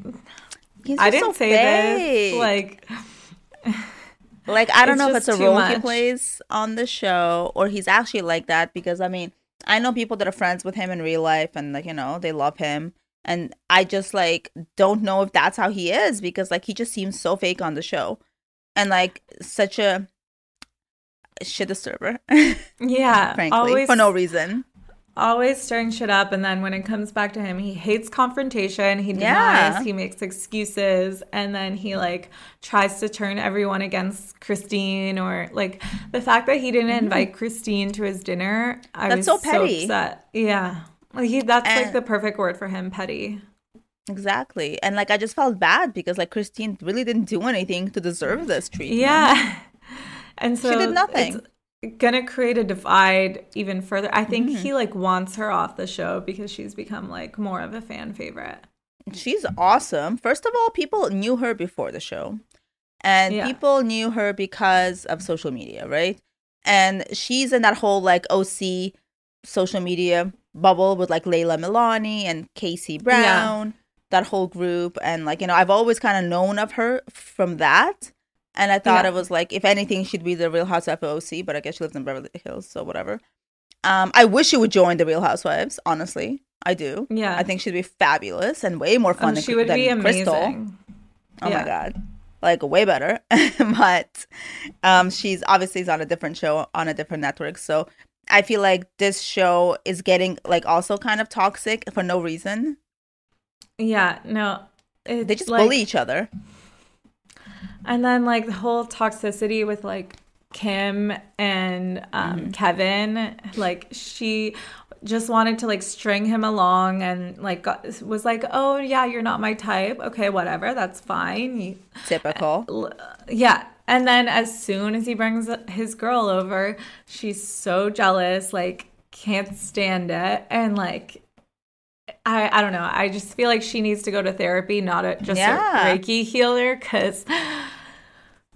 I didn't say this. Like, I don't know if it's a role he plays on the show, or he's actually like that, because, I mean, I know people that are friends with him in real life, and, like, you know, they love him. And I just, like, don't know if that's how he is, because, like, he just seems so fake on the show. And, like, such a... shit disturber. Yeah. Frankly, always, for no reason. Always stirring shit up, and then when it comes back to him, he hates confrontation, he denies, he makes excuses, and then he like tries to turn everyone against Christine, or like the fact that he didn't invite Christine to his dinner. I was so petty. So upset. Yeah. That's the perfect word for him, petty. Exactly. And like I just felt bad because like Christine really didn't do anything to deserve this treatment. Yeah. And so she did nothing. It's gonna create a divide even further. I think he like wants her off the show because she's become like more of a fan favorite. She's awesome. First of all, people knew her before the show, and people knew her because of social media, right? And she's in that whole like OC social media bubble with like Layla Milani and Casey Brown, that whole group. And like, you know, I've always kind of known of her from that. And I thought it was like, if anything, she'd be the Real Housewife of OC, but I guess she lives in Beverly Hills, so whatever. I wish she would join the Real Housewives, honestly. I do. Yeah. I think she'd be fabulous and way more fun than Crystal. Amazing. Oh my God. Like, way better. But she's obviously on a different show, on a different network. So I feel like this show is getting like also kind of toxic for no reason. Yeah, no. They just like, bully each other. And then, like, the whole toxicity with, like, Kim and Kevin, like, she just wanted to, like, string him along and, like, was like, oh, yeah, you're not my type. Okay, whatever. That's fine. Typical. Yeah. And then as soon as he brings his girl over, she's so jealous, like, can't stand it. And, like... I don't know. I just feel like she needs to go to therapy, not just a Reiki healer, because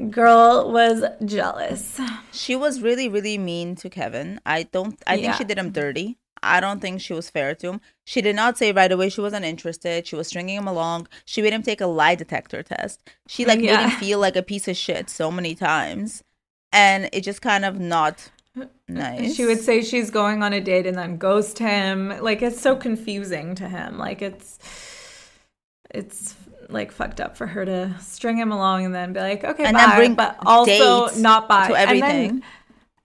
Girl was jealous. She was really, really mean to Kevin. I think she did him dirty. I don't think she was fair to him. She did not say right away she wasn't interested. She was stringing him along. She made him take a lie detector test. She made him feel like a piece of shit so many times. And it just kind of not nice. She would say she's going on a date and then ghost him. Like, it's so confusing to him. Like, it's like fucked up for her to string him along and then be like, okay, and bye. Then bring but also not bye. To everything.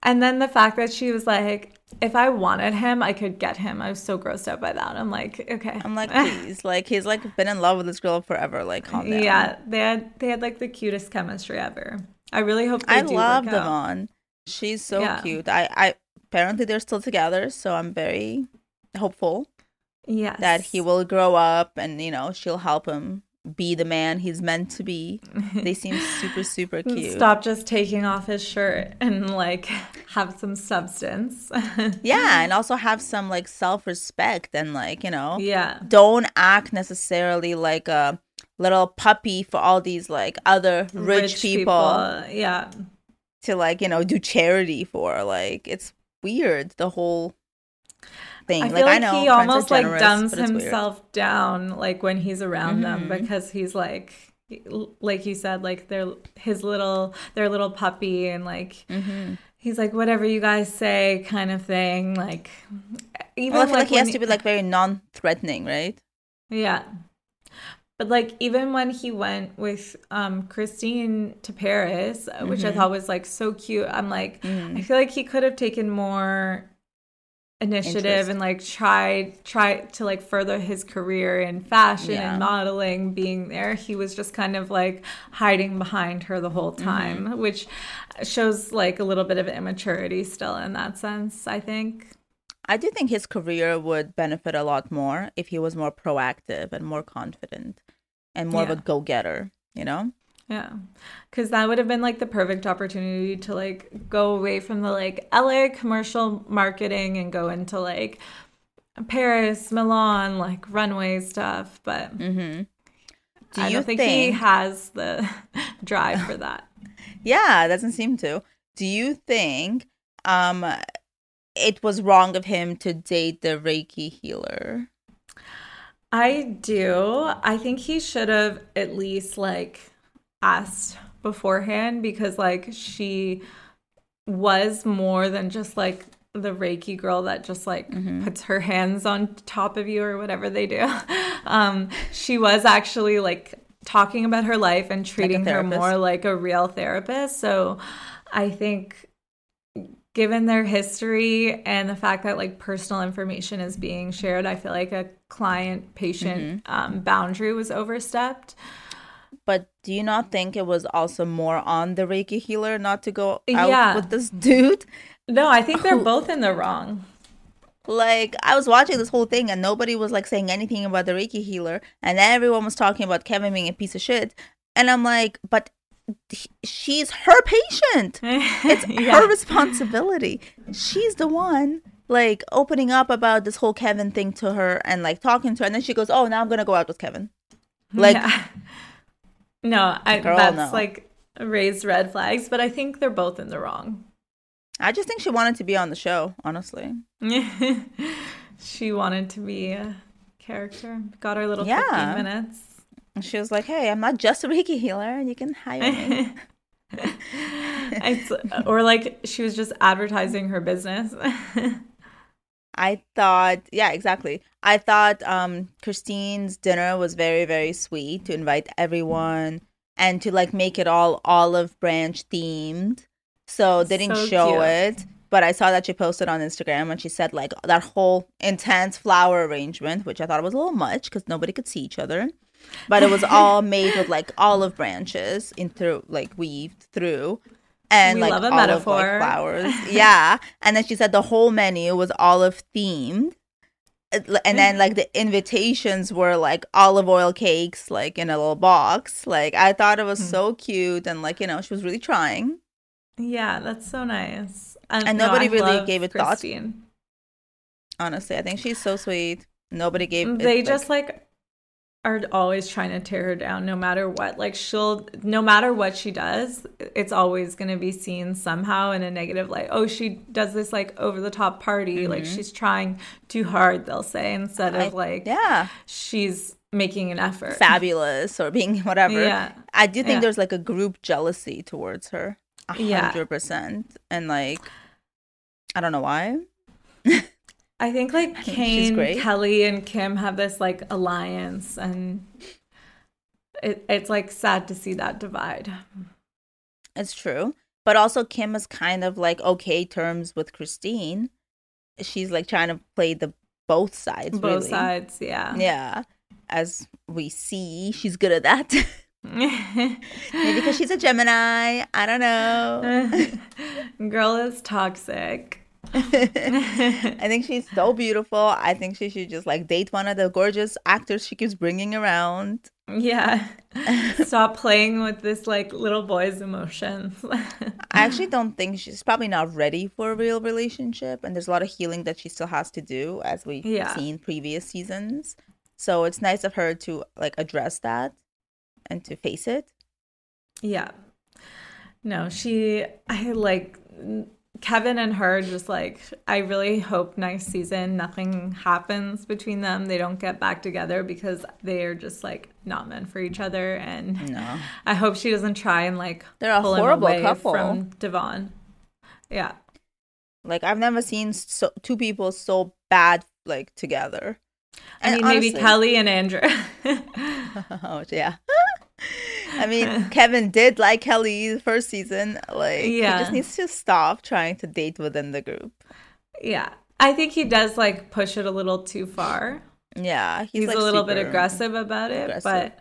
And then the fact that she was like, if I wanted him, I could get him. I was so grossed out by that. I'm like, okay. I'm like, please. Like, he's like been in love with this girl forever. Like, calm down. Yeah, they had like the cutest chemistry ever. I really hope they do work out. I love Devon. She's so cute. I apparently they're still together, so I'm very hopeful. Yes. That he will grow up and, you know, she'll help him be the man he's meant to be. They seem super, super cute. Stop just taking off his shirt and, like, have some substance. Yeah, and also have some, like, self-respect and, like, you know. Yeah. Don't act necessarily like a little puppy for all these, like, other rich people. Yeah. To, like, you know, do charity for. Like, it's weird, the whole thing. I feel like I know he almost generous, like dumbs himself down like when he's around them, because he's like you said, like their little puppy, and like he's like whatever you guys say kind of thing. Like, even I feel like he has to be like very non-threatening, right? Yeah, but like even when he went with Christine to Paris, which I thought was like so cute. I'm like, I feel like he could have taken more initiative and like try to like further his career in fashion and modeling. Being there, he was just kind of like hiding behind her the whole time, which shows like a little bit of immaturity still in that sense. I do think his career would benefit a lot more if he was more proactive and more confident and more of a go-getter, you know. Yeah, because that would have been, like, the perfect opportunity to, like, go away from the, like, LA commercial marketing and go into, like, Paris, Milan, like, runway stuff. But I don't think he has the drive for that. Yeah, doesn't seem to. Do you think it was wrong of him to date the Reiki healer? I do. I think he should have at least, like, asked beforehand, because like she was more than just like the Reiki girl that just like puts her hands on top of you or whatever they do. She was actually like talking about her life and treating her more like a real therapist. So I think given their history and the fact that like personal information is being shared, I feel like a client-patient boundary was overstepped. But do you not think it was also more on the Reiki healer not to go out with this dude? No, I think they're both in the wrong. Like, I was watching this whole thing and nobody was, like, saying anything about the Reiki healer. And everyone was talking about Kevin being a piece of shit. And I'm like, but she's her patient. It's her responsibility. She's the one, like, opening up about this whole Kevin thing to her and, like, talking to her. And then she goes, oh, now I'm going to go out with Kevin. Like... Yeah. No, that's like raised red flags, but I think they're both in the wrong. I just think she wanted to be on the show, honestly. She wanted to be a character. Got her little 15 minutes. And she was like, hey, I'm not just a Reiki healer and you can hire me. Or like she was just advertising her business. I thought, yeah, exactly. I thought Christine's dinner was very, very sweet to invite everyone and to like make it all olive branch themed. So they didn't show it, but I saw that she posted on Instagram and she said like that whole intense flower arrangement, which I thought was a little much because nobody could see each other. But it was all made with like olive branches weaved through. And we like olive metaphor. Like flowers. Yeah. And then she said the whole menu was olive themed. And then like the invitations were like olive oil cakes, like in a little box. Like I thought it was so cute. And like, you know, she was really trying. Yeah, that's so nice. And nobody really gave it thought. Honestly, I think she's so sweet. Nobody gave it. They just like are always trying to tear her down no matter what. Like, no matter what she does, it's always going to be seen somehow in a negative light. Oh, she does this, like, over-the-top party. Mm-hmm. Like, she's trying too hard, they'll say, instead of, she's making an effort. Fabulous or being whatever. Yeah. I do think there's, like, a group jealousy towards her. 100%. And, like, I don't know why. I think, like, Kane, Kelly, and Kim have this, like, alliance, and it's, like, sad to see that divide. It's true. But also Kim is kind of, like, okay terms with Christine. She's, like, trying to play the both sides, really. Both sides, yeah. Yeah. As we see, she's good at that. Maybe because she's a Gemini. I don't know. Girl is toxic. I think she's so beautiful. I think she should just, like, date one of the gorgeous actors she keeps bringing around. Yeah. Stop playing with this, like, little boy's emotions. I actually don't think she's probably not ready for a real relationship, and there's a lot of healing that she still has to do, as we've seen previous seasons. So it's nice of her to, like, address that and to face it. Yeah. No, Kevin and her, just, like, I really hope next season nothing happens between them. They don't get back together because they are just, like, not meant for each other. And no. I hope she doesn't try and, like, they're a horrible couple from Devon. Yeah. Like, I've never seen two people so bad, like, together. And I mean, honestly, maybe Kelly and Andrew. Oh, yeah. I mean, Kevin did like Kelly the first season. Like, he just needs to stop trying to date within the group. Yeah. I think he does, like, push it a little too far. Yeah. He's like, a little bit aggressive about it. But,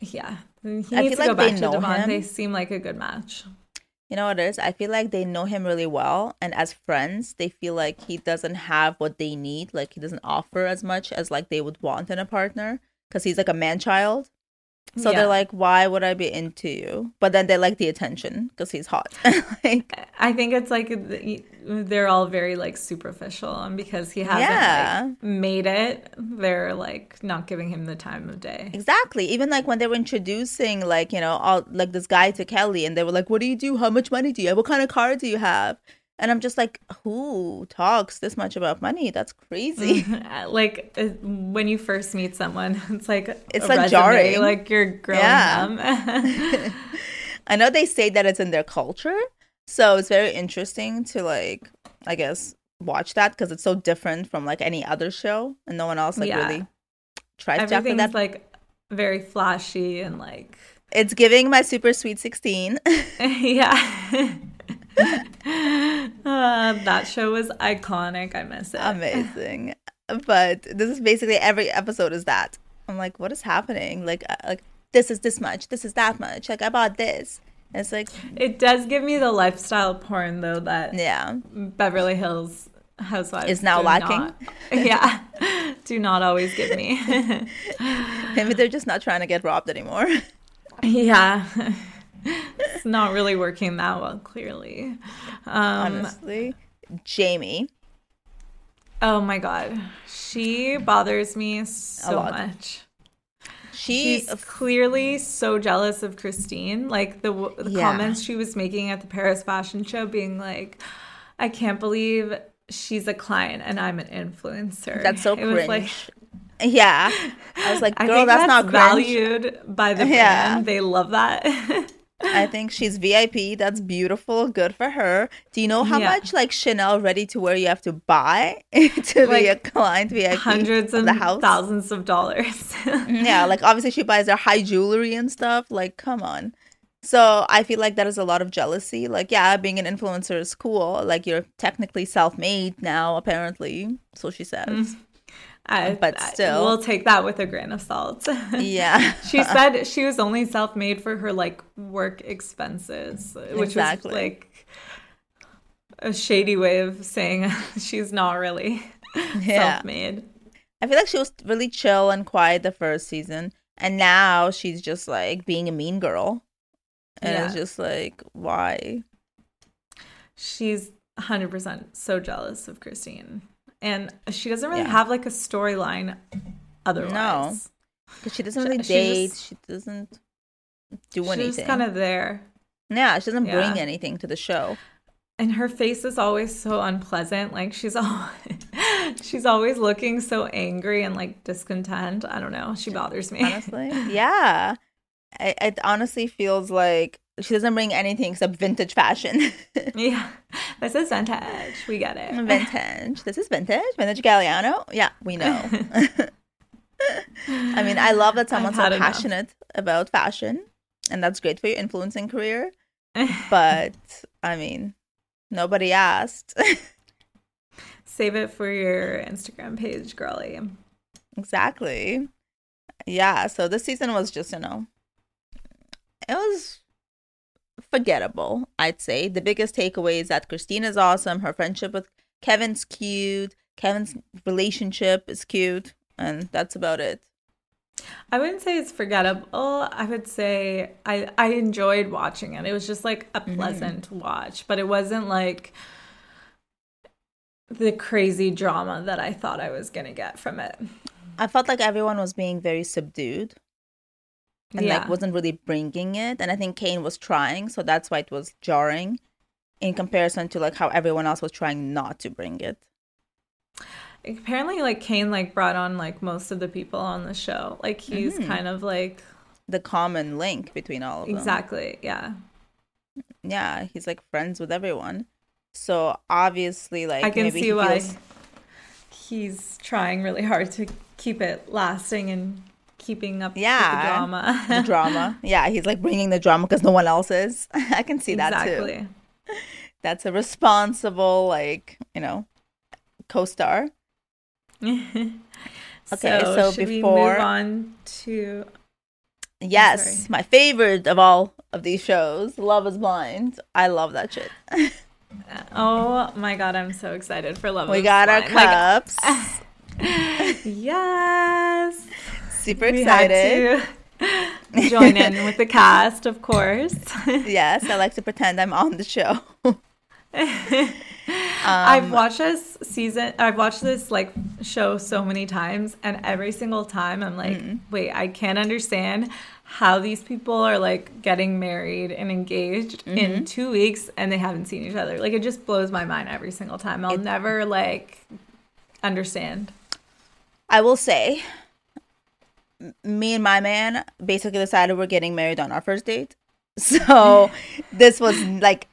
yeah. I feel like they know him. They seem like a good match. You know what it is? I feel like they know him really well. And as friends, they feel like he doesn't have what they need. Like, he doesn't offer as much as, like, they would want in a partner. Because he's, like, a man-child. So they're like, why would I be into you? But then they like the attention because he's hot. Like, I think it's, like, they're all very, like, superficial. And because he hasn't like, made it, they're, like, not giving him the time of day. Exactly. Even, like, when they were introducing, like, you know, all, like, this guy to Kelly. And they were like, what do you do? How much money do you have? What kind of car do you have? And I'm just like, who talks this much about money? That's crazy. Like, when you first meet someone, it's like jarring. Like, you're growing them. I know they say that it's in their culture, so it's very interesting to, like, I guess, watch that because it's so different from, like, any other show, and no one else, like, really tried to after that. Like, very flashy and, like, it's giving my super sweet 16. Yeah. That show was iconic. I miss it. Amazing. But this is basically every episode is that. I'm like, what is happening? Like this is this much. This is that much. Like, I bought this. And it's like, it does give me the lifestyle porn though that Beverly Hills Housewives is now lacking. Do not always give me. Maybe they're just not trying to get robbed anymore. Yeah. It's not really working that well, clearly. Honestly, Jamie. Oh my God, she bothers me so much. She's clearly so jealous of Christine. Like the comments she was making at the Paris fashion show, being like, "I can't believe she's a client and I'm an influencer." That's so cringe. It was like, yeah, I was like, girl, I think that's not valued by the brand. Yeah. They love that. I think she's VIP. That's beautiful. Good for her. Do you know how much, like, Chanel ready-to-wear you have to buy to, like, be a client VIP? Hundreds of thousands of dollars. Yeah, like, obviously she buys her high jewelry and stuff. Like, come on. So I feel like that is a lot of jealousy. Like, yeah, being an influencer is cool. Like, you're technically self-made now, apparently. So she says. But still, we'll take that with a grain of salt. Yeah. She said she was only self-made for her, like, work expenses, which was, like, a shady way of saying she's not really self-made. I feel like she was really chill and quiet the first season, and now she's just, like, being a mean girl. And it's just like, why? She's 100% so jealous of Christine. And she doesn't really have, like, a storyline otherwise. No. Because she doesn't really date. She doesn't do anything. She's just kind of there. Yeah, she doesn't bring anything to the show. And her face is always so unpleasant. Like, she's always looking so angry and, like, discontent. I don't know. She bothers me. Honestly. Yeah. It honestly feels like she doesn't bring anything except vintage fashion. Yeah. This is vintage. We get it. Vintage. This is vintage. Vintage Galliano. Yeah, we know. I mean, I love that someone's so passionate about fashion, and that's great for your influencing career. But, I mean, nobody asked. Save it for your Instagram page, girly. Exactly. Yeah, so this season was just, you know, it was forgettable, I'd say. The biggest takeaway is that Christine is awesome. Her friendship with Kevin's cute. Kevin's relationship is cute. And that's about it. I wouldn't say it's forgettable. I would say I enjoyed watching it. It was just like a pleasant watch. But it wasn't like the crazy drama that I thought I was going to get from it. I felt like everyone was being very subdued. And like wasn't really bringing it. And I think Kane was trying. So that's why it was jarring in comparison to like how everyone else was trying not to bring it. Apparently, like, Kane, like, brought on, like, most of the people on the show. Like, he's kind of, like... the common link between all of them. Exactly, yeah. Yeah, he's, like, friends with everyone. So, obviously, like... I can maybe see why he's trying really hard to keep it lasting and keeping up with the drama. The drama. Yeah, he's, like, bringing the drama because no one else is. I can see that, too. Exactly. That's a responsible, like, you know, co-star. Okay, so should we move on to my favorite of all of these shows, Love is Blind. I love that shit. Oh my god, I'm so excited for Love is Blind. We got our cups. Like, yes, super excited. We had to join in with the cast, of course. Yes, I like to pretend I'm on the show. I've watched this like show so many times, and every single time I'm like, wait, I can't understand how these people are like getting married and engaged in 2 weeks and they haven't seen each other. Like, it just blows my mind every single time. I'll never like understand. I will say, me and my man basically decided we're getting married on our first date. So this was like,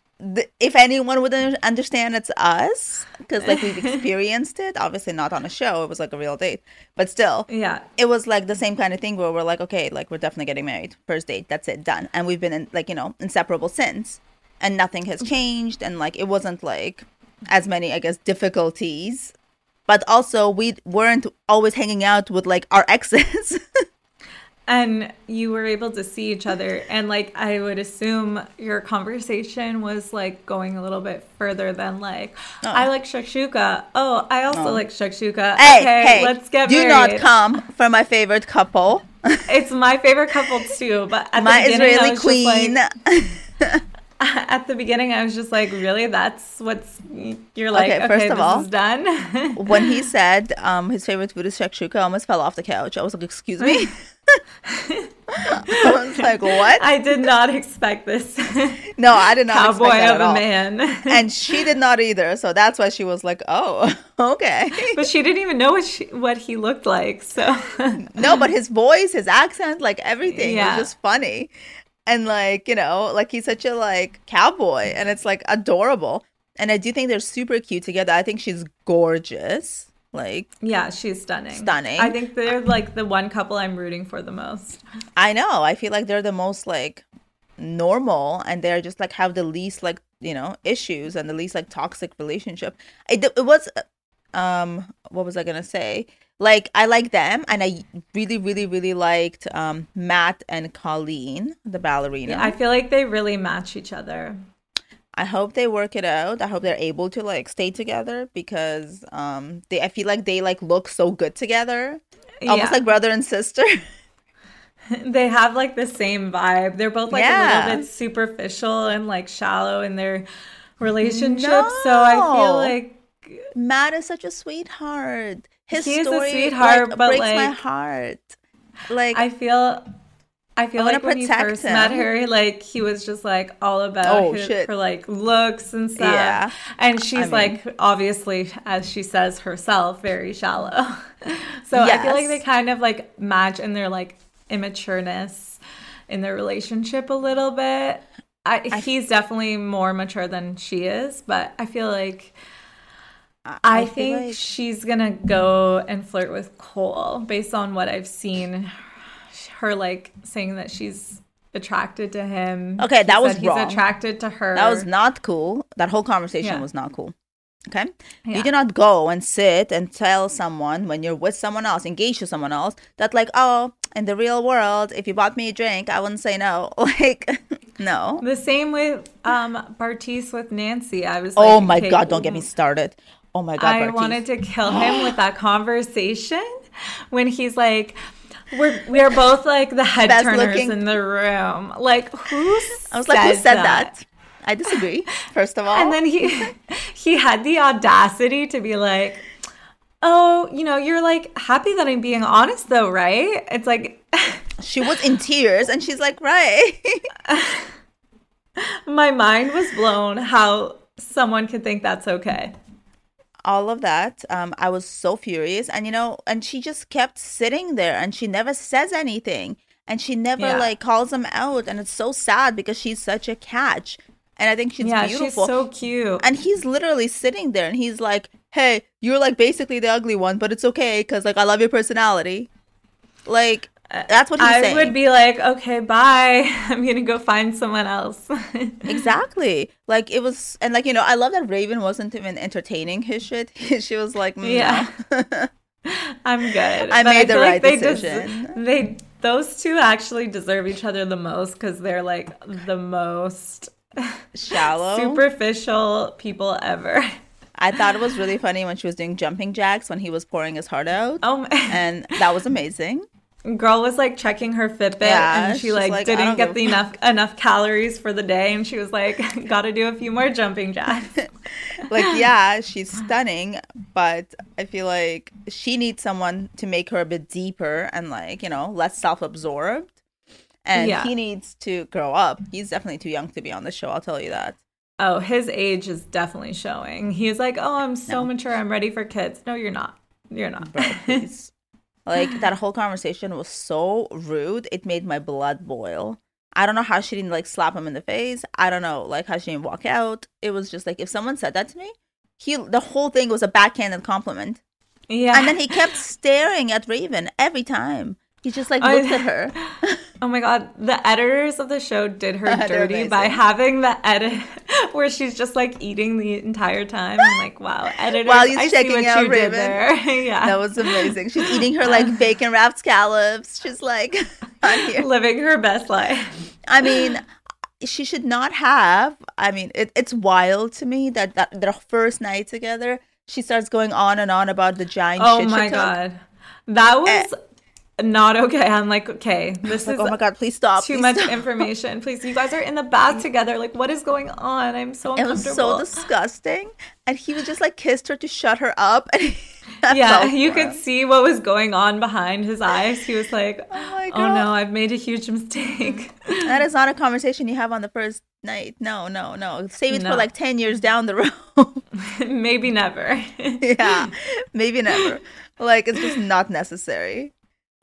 if anyone would understand, it's us, because like we've experienced it. Obviously not on a show, it was like a real date, but still, yeah, it was like the same kind of thing where we're like, okay, like we're definitely getting married, first date, that's it, done. And we've been in, like, you know, inseparable since, and nothing has changed. And like it wasn't like as many, I guess, difficulties, but also we weren't always hanging out with like our exes. And you were able to see each other. And, like, I would assume your conversation was, like, going a little bit further than, like, I like shakshuka. Oh, I also like shakshuka. Hey, okay, let's get married. Do not come for my favorite couple. It's my favorite couple, too. But at my Israeli queen. Like, at the beginning, I was just like, really? That's what's... You're like, okay, this is done? When he said his favorite food is shakshuka, I almost fell off the couch. I was like, excuse me? I was like, what? I did not expect this. No, I did not expect that at all. Cowboy of a man. And she did not either. So that's why she was like, oh, okay. But she didn't even know what he looked like. So no, but his voice, his accent, like everything was just funny. And like, you know, like he's such a like cowboy, and it's like adorable. And I do think they're super cute together. I think she's gorgeous. Like, yeah, she's stunning. I think they're like the one couple I'm rooting for the most. I know, I feel like they're the most like normal, and they're just like have the least like, you know, issues and the least like toxic relationship. It was what was I gonna say, like I like them, and I really really really liked Matt and Colleen, the ballerina. I feel like they really match each other. I hope they work it out. I hope they're able to like stay together, because I feel like they like look so good together. Almost like brother and sister. They have like the same vibe. They're both like a little bit superficial and like shallow in their relationship. No. So I feel like Matt is such a sweetheart. His He's story a sweetheart, like, but breaks my heart. Like, I feel like when you first met her, like, he was just, like, all about her, like, looks and stuff. Yeah. And she's, like, obviously, as she says herself, very shallow. So yes. I feel like they kind of, like, match in their, like, immatureness in their relationship a little bit. He's definitely more mature than she is, but I feel like... I think like... she's going to go and flirt with Cole based on what I've seen her, like, saying that she's attracted to him. Okay, that was wrong. He's attracted to her. That was not cool. That whole conversation was not cool. Okay? Yeah. You do not go and sit and tell someone when you're with someone else, engaged to someone else, that, like, oh, in the real world, if you bought me a drink, I wouldn't say no. Like... No. The same with Bartise with Nancy. I was like, oh my God, don't get me started. Oh my God, I wanted to kill him with that conversation when he's like, we're both like the head best turners looking in the room. Like, who said that? I disagree, first of all. And then he had the audacity to be like, oh, you know, you're like happy that I'm being honest though, right? It's like... She was in tears, and she's like, right. My mind was blown how someone could think that's okay. All of that. I was so furious. And, you know, and she just kept sitting there, and she never says anything. And she never, like, calls him out. And it's so sad because she's such a catch. And I think she's beautiful. She's so cute. And he's literally sitting there, and he's like, hey, you're, like, basically the ugly one, but it's okay because, like, I love your personality. Like... That's what he's saying. I would be like, okay, bye. I'm going to go find someone else. Exactly. Like, it was... And, like, you know, I love that Raven wasn't even entertaining his shit. She was like, yeah. I'm good. I made the right decision. Those two actually deserve each other the most because they're, like, the most... Shallow. Superficial people ever. I thought it was really funny when she was doing jumping jacks when he was pouring his heart out. And that was amazing. Girl was like checking her Fitbit and she like didn't get the enough calories for the day, and she was like, gotta do a few more jumping jacks. Like, yeah, she's stunning, but I feel like she needs someone to make her a bit deeper and, like, you know, less self-absorbed. And he needs to grow up. He's definitely too young to be on the show, I'll tell you that. Oh, his age is definitely showing. He's like, oh, I'm so mature, I'm ready for kids. No, you're not. You're not. Bro, please. Like, that whole conversation was so rude. It made my blood boil. I don't know how she didn't, like, slap him in the face. I don't know, like, how she didn't walk out. It was just, like, if someone said that to me, the whole thing was a backhanded compliment. Yeah. And then he kept staring at Raven every time. He just, like, looked at her. Oh, my God. The editors of the show did her dirty by having the edit where she's just, like, eating the entire time. I'm like, wow, editors, I see what you did there. Yeah. That was amazing. She's eating her, like, bacon-wrapped scallops. She's, like, on here. Living her best life. I mean, she should not have. I mean, it's wild to me that their first night together, she starts going on and on about the giant shit. Oh, my God. That was... Not okay. I'm like, okay, this is, oh my God, please stop. Too much information. Please, you guys are in the bath together. Like, what is going on? I'm so uncomfortable. It was so disgusting. And he was just like kissed her to shut her up. And you could see what was going on behind his eyes. He was like, oh no, I've made a huge mistake. That is not a conversation you have on the first night. No. Save it for like 10 years down the road. Maybe never. Yeah, maybe never. Like, it's just not necessary.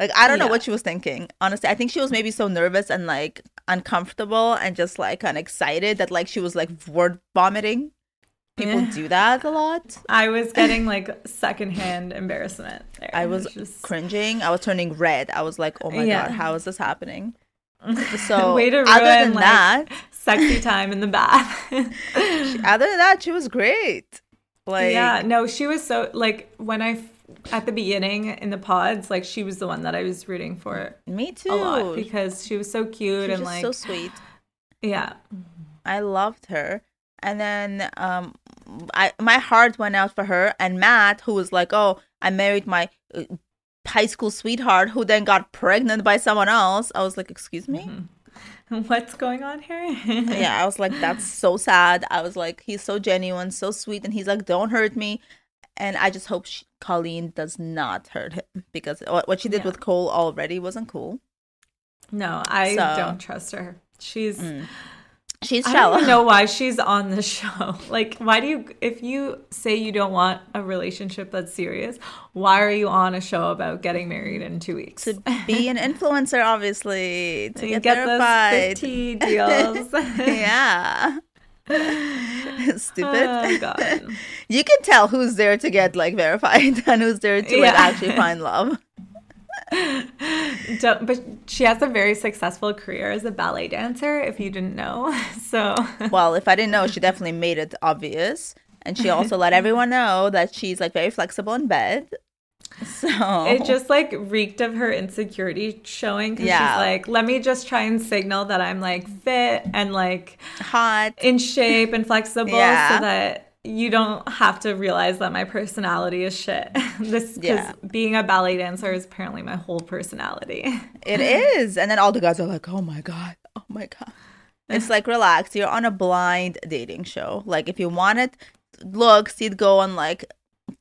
Like, I don't know what she was thinking. Honestly, I think she was maybe so nervous and, like, uncomfortable and just, like, kind of excited that, like, she was, like, word vomiting. People do that a lot. I was getting, like, secondhand embarrassment there. I was just... cringing. I was turning red. I was like, oh, my God, how is this happening? So, way to ruin, other than like, that... sexy time in the bath. Other than that, she was great. Like, yeah, no, she was so, like, when I... At the beginning in the pods, like, she was the one that I was rooting for. Me too. A lot, because she was so cute and, like, so sweet. Yeah, I loved her. And then my heart went out for her and Matt, who was like, "Oh, I married my high school sweetheart, who then got pregnant by someone else." I was like, "Excuse me, what's going on here?" Yeah, I was like, "That's so sad." I was like, "He's so genuine, so sweet," and he's like, "Don't hurt me." And I just hope Colleen does not hurt him, because what she did with Cole already wasn't cool. No, I don't trust her. She's shallow. I don't know why she's on the show. Like, why do you, if you say you don't want a relationship that's serious, why are you on a show about getting married in 2 weeks? To be an influencer, obviously. To get those 50 deals. Yeah. Stupid. Oh, God. You can tell who's there to get, like, verified and who's there to like, actually find love. But she has a very successful career as a ballet dancer, if you didn't know. So, well, if I didn't know, she definitely made it obvious. And she also let everyone know that she's like very flexible in bed. So it just like reeked of her insecurity showing, because she's like, let me just try and signal that I'm like fit and like hot, in shape and flexible, so that you don't have to realize that my personality is shit. This, because being a ballet dancer is apparently my whole personality. It is. And then all the guys are like, oh my god. It's like, relax, you're on a blind dating show. Like, if you want it, looks, you'd go on like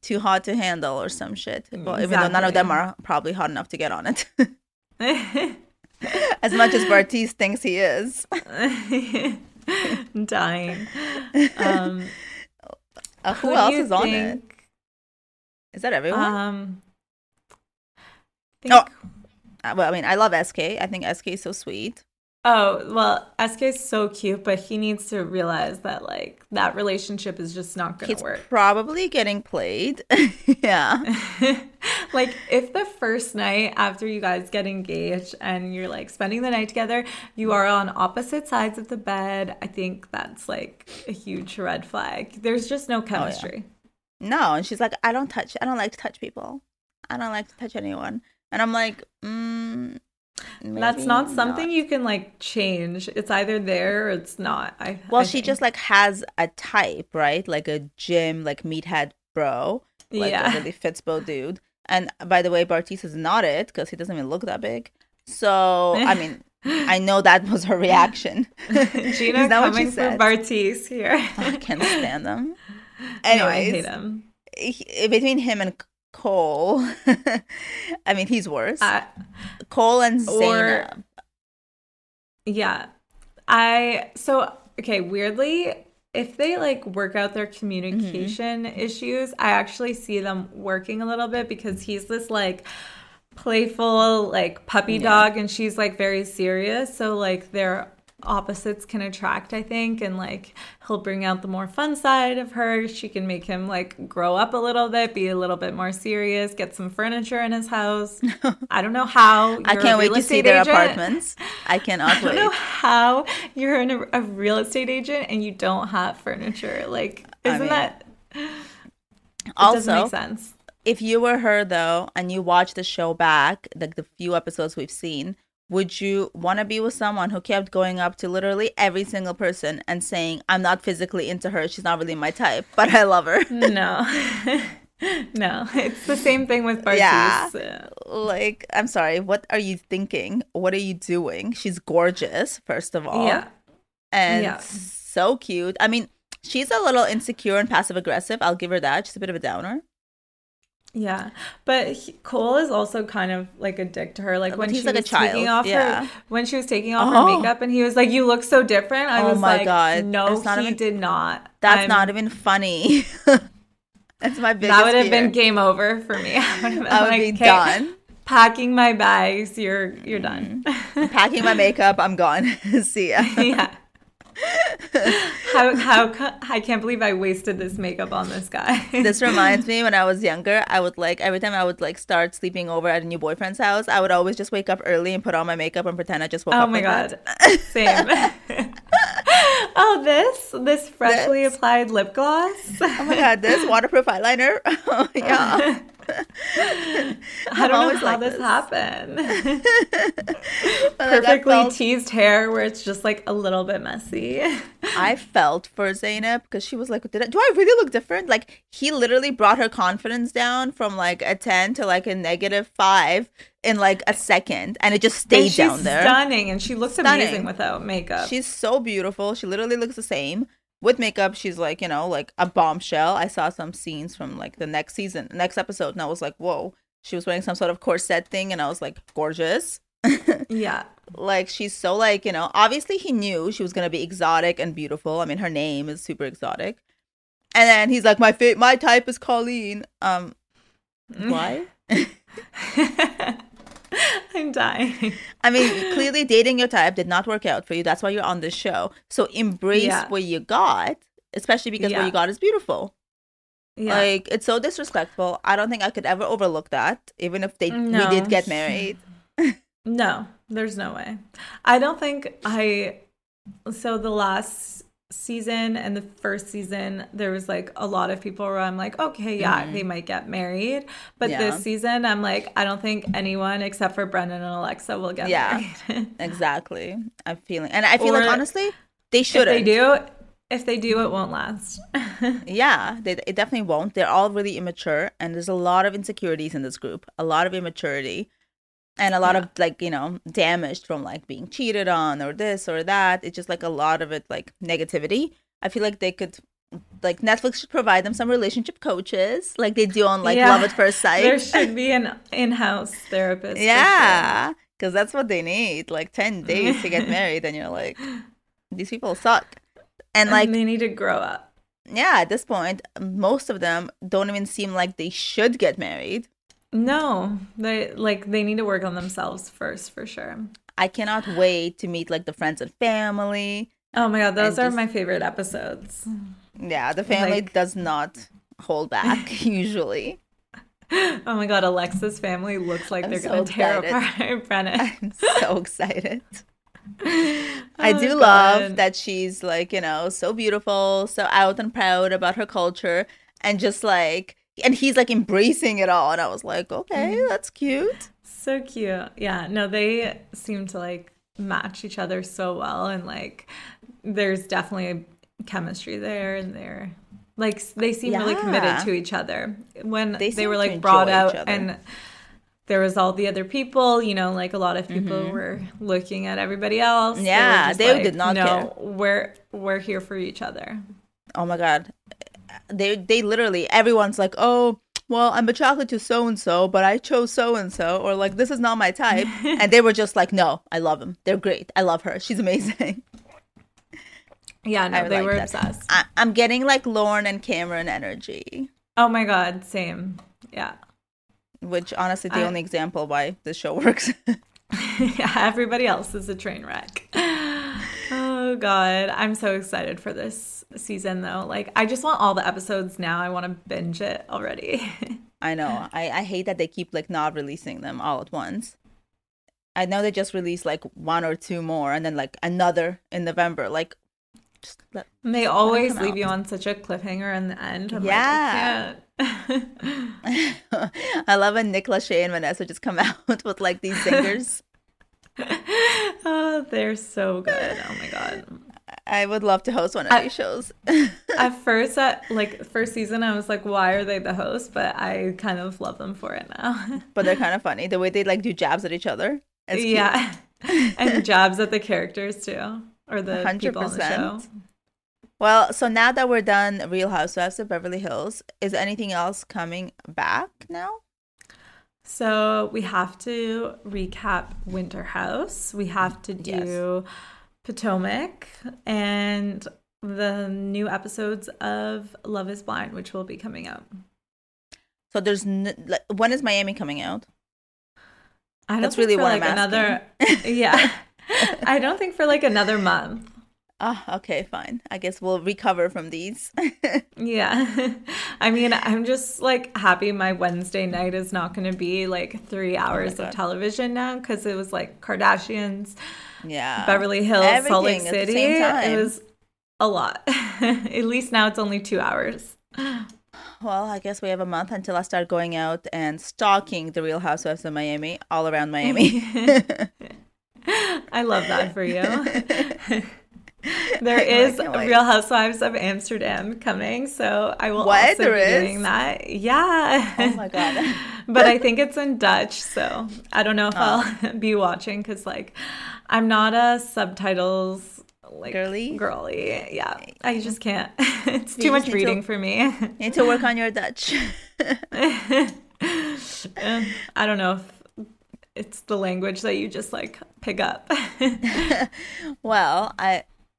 Too Hot to Handle or some shit. Well, exactly. Even though none of them are probably hot enough to get on it. As much as Bartise thinks he is. Dying. Who else is on it? Is that everyone? Well, I mean, I love SK. I think SK is so sweet. Oh, well, SK is so cute, but he needs to realize that, like, that relationship is just not going to work. He's probably getting played. Like, if the first night after you guys get engaged and you're, like, spending the night together, you are on opposite sides of the bed, I think that's, like, a huge red flag. There's just no chemistry. Oh, yeah. No, and she's like, I don't like to touch people. I don't like to touch anyone. And I'm like, maybe that's not something you can like change. It's either there or it's not. She just like has a type, right? Like a gym, like meathead bro, like a really fitspo dude. And by the way, Bartise is not it, because he doesn't even look that big. So I mean, I know that was her reaction. Gina coming for Bartise here. I can't stand him. Anyways, no, I hate him. Between him and Cole, I mean, he's worse. Cole and Zaynab. Weirdly, if they like work out their communication issues, I actually see them working a little bit, because he's this like playful like puppy dog, and she's like very serious. So like they're opposites can attract, I think, and like he'll bring out the more fun side of her. She can make him like grow up a little bit, be a little bit more serious, get some furniture in his house. I don't know how. I can't wait to see their apartments. I cannot wait. I don't know how you're a real estate agent and you don't have furniture. Like, doesn't make sense. If you were her though, and you watch the show back, like the few episodes we've seen, would you want to be with someone who kept going up to literally every single person and saying, I'm not physically into her, she's not really my type, but I love her? No. It's the same thing with Bartise. Yeah. Like, I'm sorry, what are you thinking? What are you doing? She's gorgeous, first of all. Yeah. And so cute. I mean, she's a little insecure and passive-aggressive. I'll give her that. She's a bit of a downer. Yeah, but Cole is also kind of like a dick to her. Like when she was taking off her makeup, and he was like, "You look so different." I was like, "God, no, he did not." That's not even funny. That's my biggest. That would have been game over for me. I would be done. Packing my bags, you're done. Packing my makeup, I'm gone. See ya. Yeah. How I can't believe I wasted this makeup on this guy. This reminds me, when I was younger, I would like, every time I would like start sleeping over at a new boyfriend's house, I would always just wake up early and put on my makeup and pretend I just woke up. Oh my god, same. Oh, this freshly applied lip gloss. Oh my god, this waterproof eyeliner. Oh yeah. I don't know how this happened. Perfectly teased hair where it's just like a little bit messy. I felt for Zaynab, because she was like, do I really look different? Like, he literally brought her confidence down from like a 10 to like a -5 in like a second, and it just stayed down there. She's stunning, and she looks amazing without makeup. She's so beautiful. She literally looks the same. with makeup, she's like, you know, like a bombshell. I saw some scenes from like the next episode, and I was like, whoa, she was wearing some sort of corset thing, and I was like, gorgeous. Yeah. Like, she's so, like, you know, obviously he knew she was going to be exotic and beautiful. I mean, her name is super exotic. And then he's like, my type is Colleen. Why? I'm dying. I mean, clearly dating your type did not work out for you. That's why you're on this show. So embrace what you got, especially because what you got is beautiful. Yeah. Like, it's so disrespectful. I don't think I could ever overlook that, even if we did get married. No, there's no way. I don't think so the last season and the first season, there was like a lot of people where I'm like, okay, yeah, they might get married. But this season, I'm like, I don't think anyone except for Brendan and Alexa will get married. Exactly. I feel like, honestly, they shouldn't. If they do, it won't last. It definitely won't. They're all really immature, and there's a lot of insecurities in this group, a lot of immaturity. And a lot of, like, you know, damaged from, like, being cheated on or this or that. It's just, like, a lot of it, like, negativity. I feel like they could, like, Netflix should provide them some relationship coaches. Like, they do on, like, Love at First Sight. There should be an in-house therapist. Yeah, because that's what they need. Like, 10 days to get married, and you're like, these people suck. And, like, they need to grow up. Yeah, at this point, most of them don't even seem like they should get married. No, they need to work on themselves first, for sure. I cannot wait to meet, like, the friends and family. Oh my God, those are my favorite episodes. Yeah, the family does not hold back usually. Oh my God, Alexa's family looks like they're going to tear apart Brennan. I'm so excited. I love that she's, like, you know, so beautiful, so out and proud about her culture, and just like. And he's, like, embracing it all. And I was like, okay, that's cute. So cute. Yeah. No, they seem to, like, match each other so well. And, like, there's definitely a chemistry there. And they're, like, they seem really committed to each other. When they were, like, brought out and there was all the other people, you know, like, a lot of people were looking at everybody else. Yeah. They like, did not care. No, we're here for each other. Oh, my God. They literally, everyone's like, oh, well, I'm attracted to so-and-so, but I chose so-and-so, or like, this is not my type. And they were just like, no, I love him. They're great. I love her. She's amazing. Yeah, no, they were obsessed. I'm getting like Lauren and Cameron energy. Oh my God, same. Yeah. Which honestly, the only example why this show works. Yeah, everybody else is a train wreck. Oh God, I'm so excited for this season though. Like, I just want all the episodes now. I want to binge it already. I know. I hate that they keep like not releasing them all at once. I know they just released like one or two more and then like another in November. Like, just they always leave you on such a cliffhanger in the end. I'm like, I can't. I love when Nick Lachey and Vanessa just come out with like these singers. Oh, they're so good. Oh my God, I would love to host one of these shows. At first, first season, I was like, why are they the hosts? But I kind of love them for it now. But they're kind of funny, the way they like do jabs at each other. Yeah. And jabs at the characters too, or the 100%. People on the show. Well, so now that we're done Real Housewives of Beverly Hills, is anything else coming back now? So we have to recap Winter House. We have to do Potomac and the new episodes of Love is Blind, which will be coming out. So there's when is Miami coming out? I don't That's think really for what like I'm another yeah. I don't think for like another month. Oh, okay, fine. I guess we'll recover from these. Yeah. I mean, I'm just like happy my Wednesday night is not going to be like 3 hours of television now, because it was like Kardashians, Beverly Hills, everything Salt Lake City. At the same time. It was a lot. At least now it's only 2 hours. Well, I guess we have a month until I start going out and stalking the Real Housewives of Miami, all around Miami. I love that for you. There is Real Housewives of Amsterdam coming, so I will also be doing that. Yeah. Oh my God. But I think it's in Dutch, so I don't know if I'll be watching, because like I'm not a subtitles like girly. Yeah, I just can't. It's too much reading for me. You need to work on your Dutch. I don't know if it's the language that you just like pick up. Well,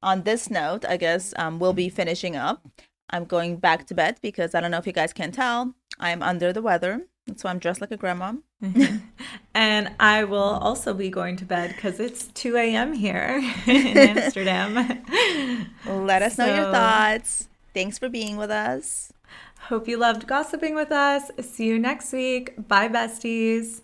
on this note, I guess we'll be finishing up. I'm going back to bed because I don't know if you guys can tell, I'm under the weather. That's why I'm dressed like a grandma. And I will also be going to bed because it's 2 a.m. here in Amsterdam. Let us know your thoughts. Thanks for being with us. Hope you loved gossiping with us. See you next week. Bye, besties.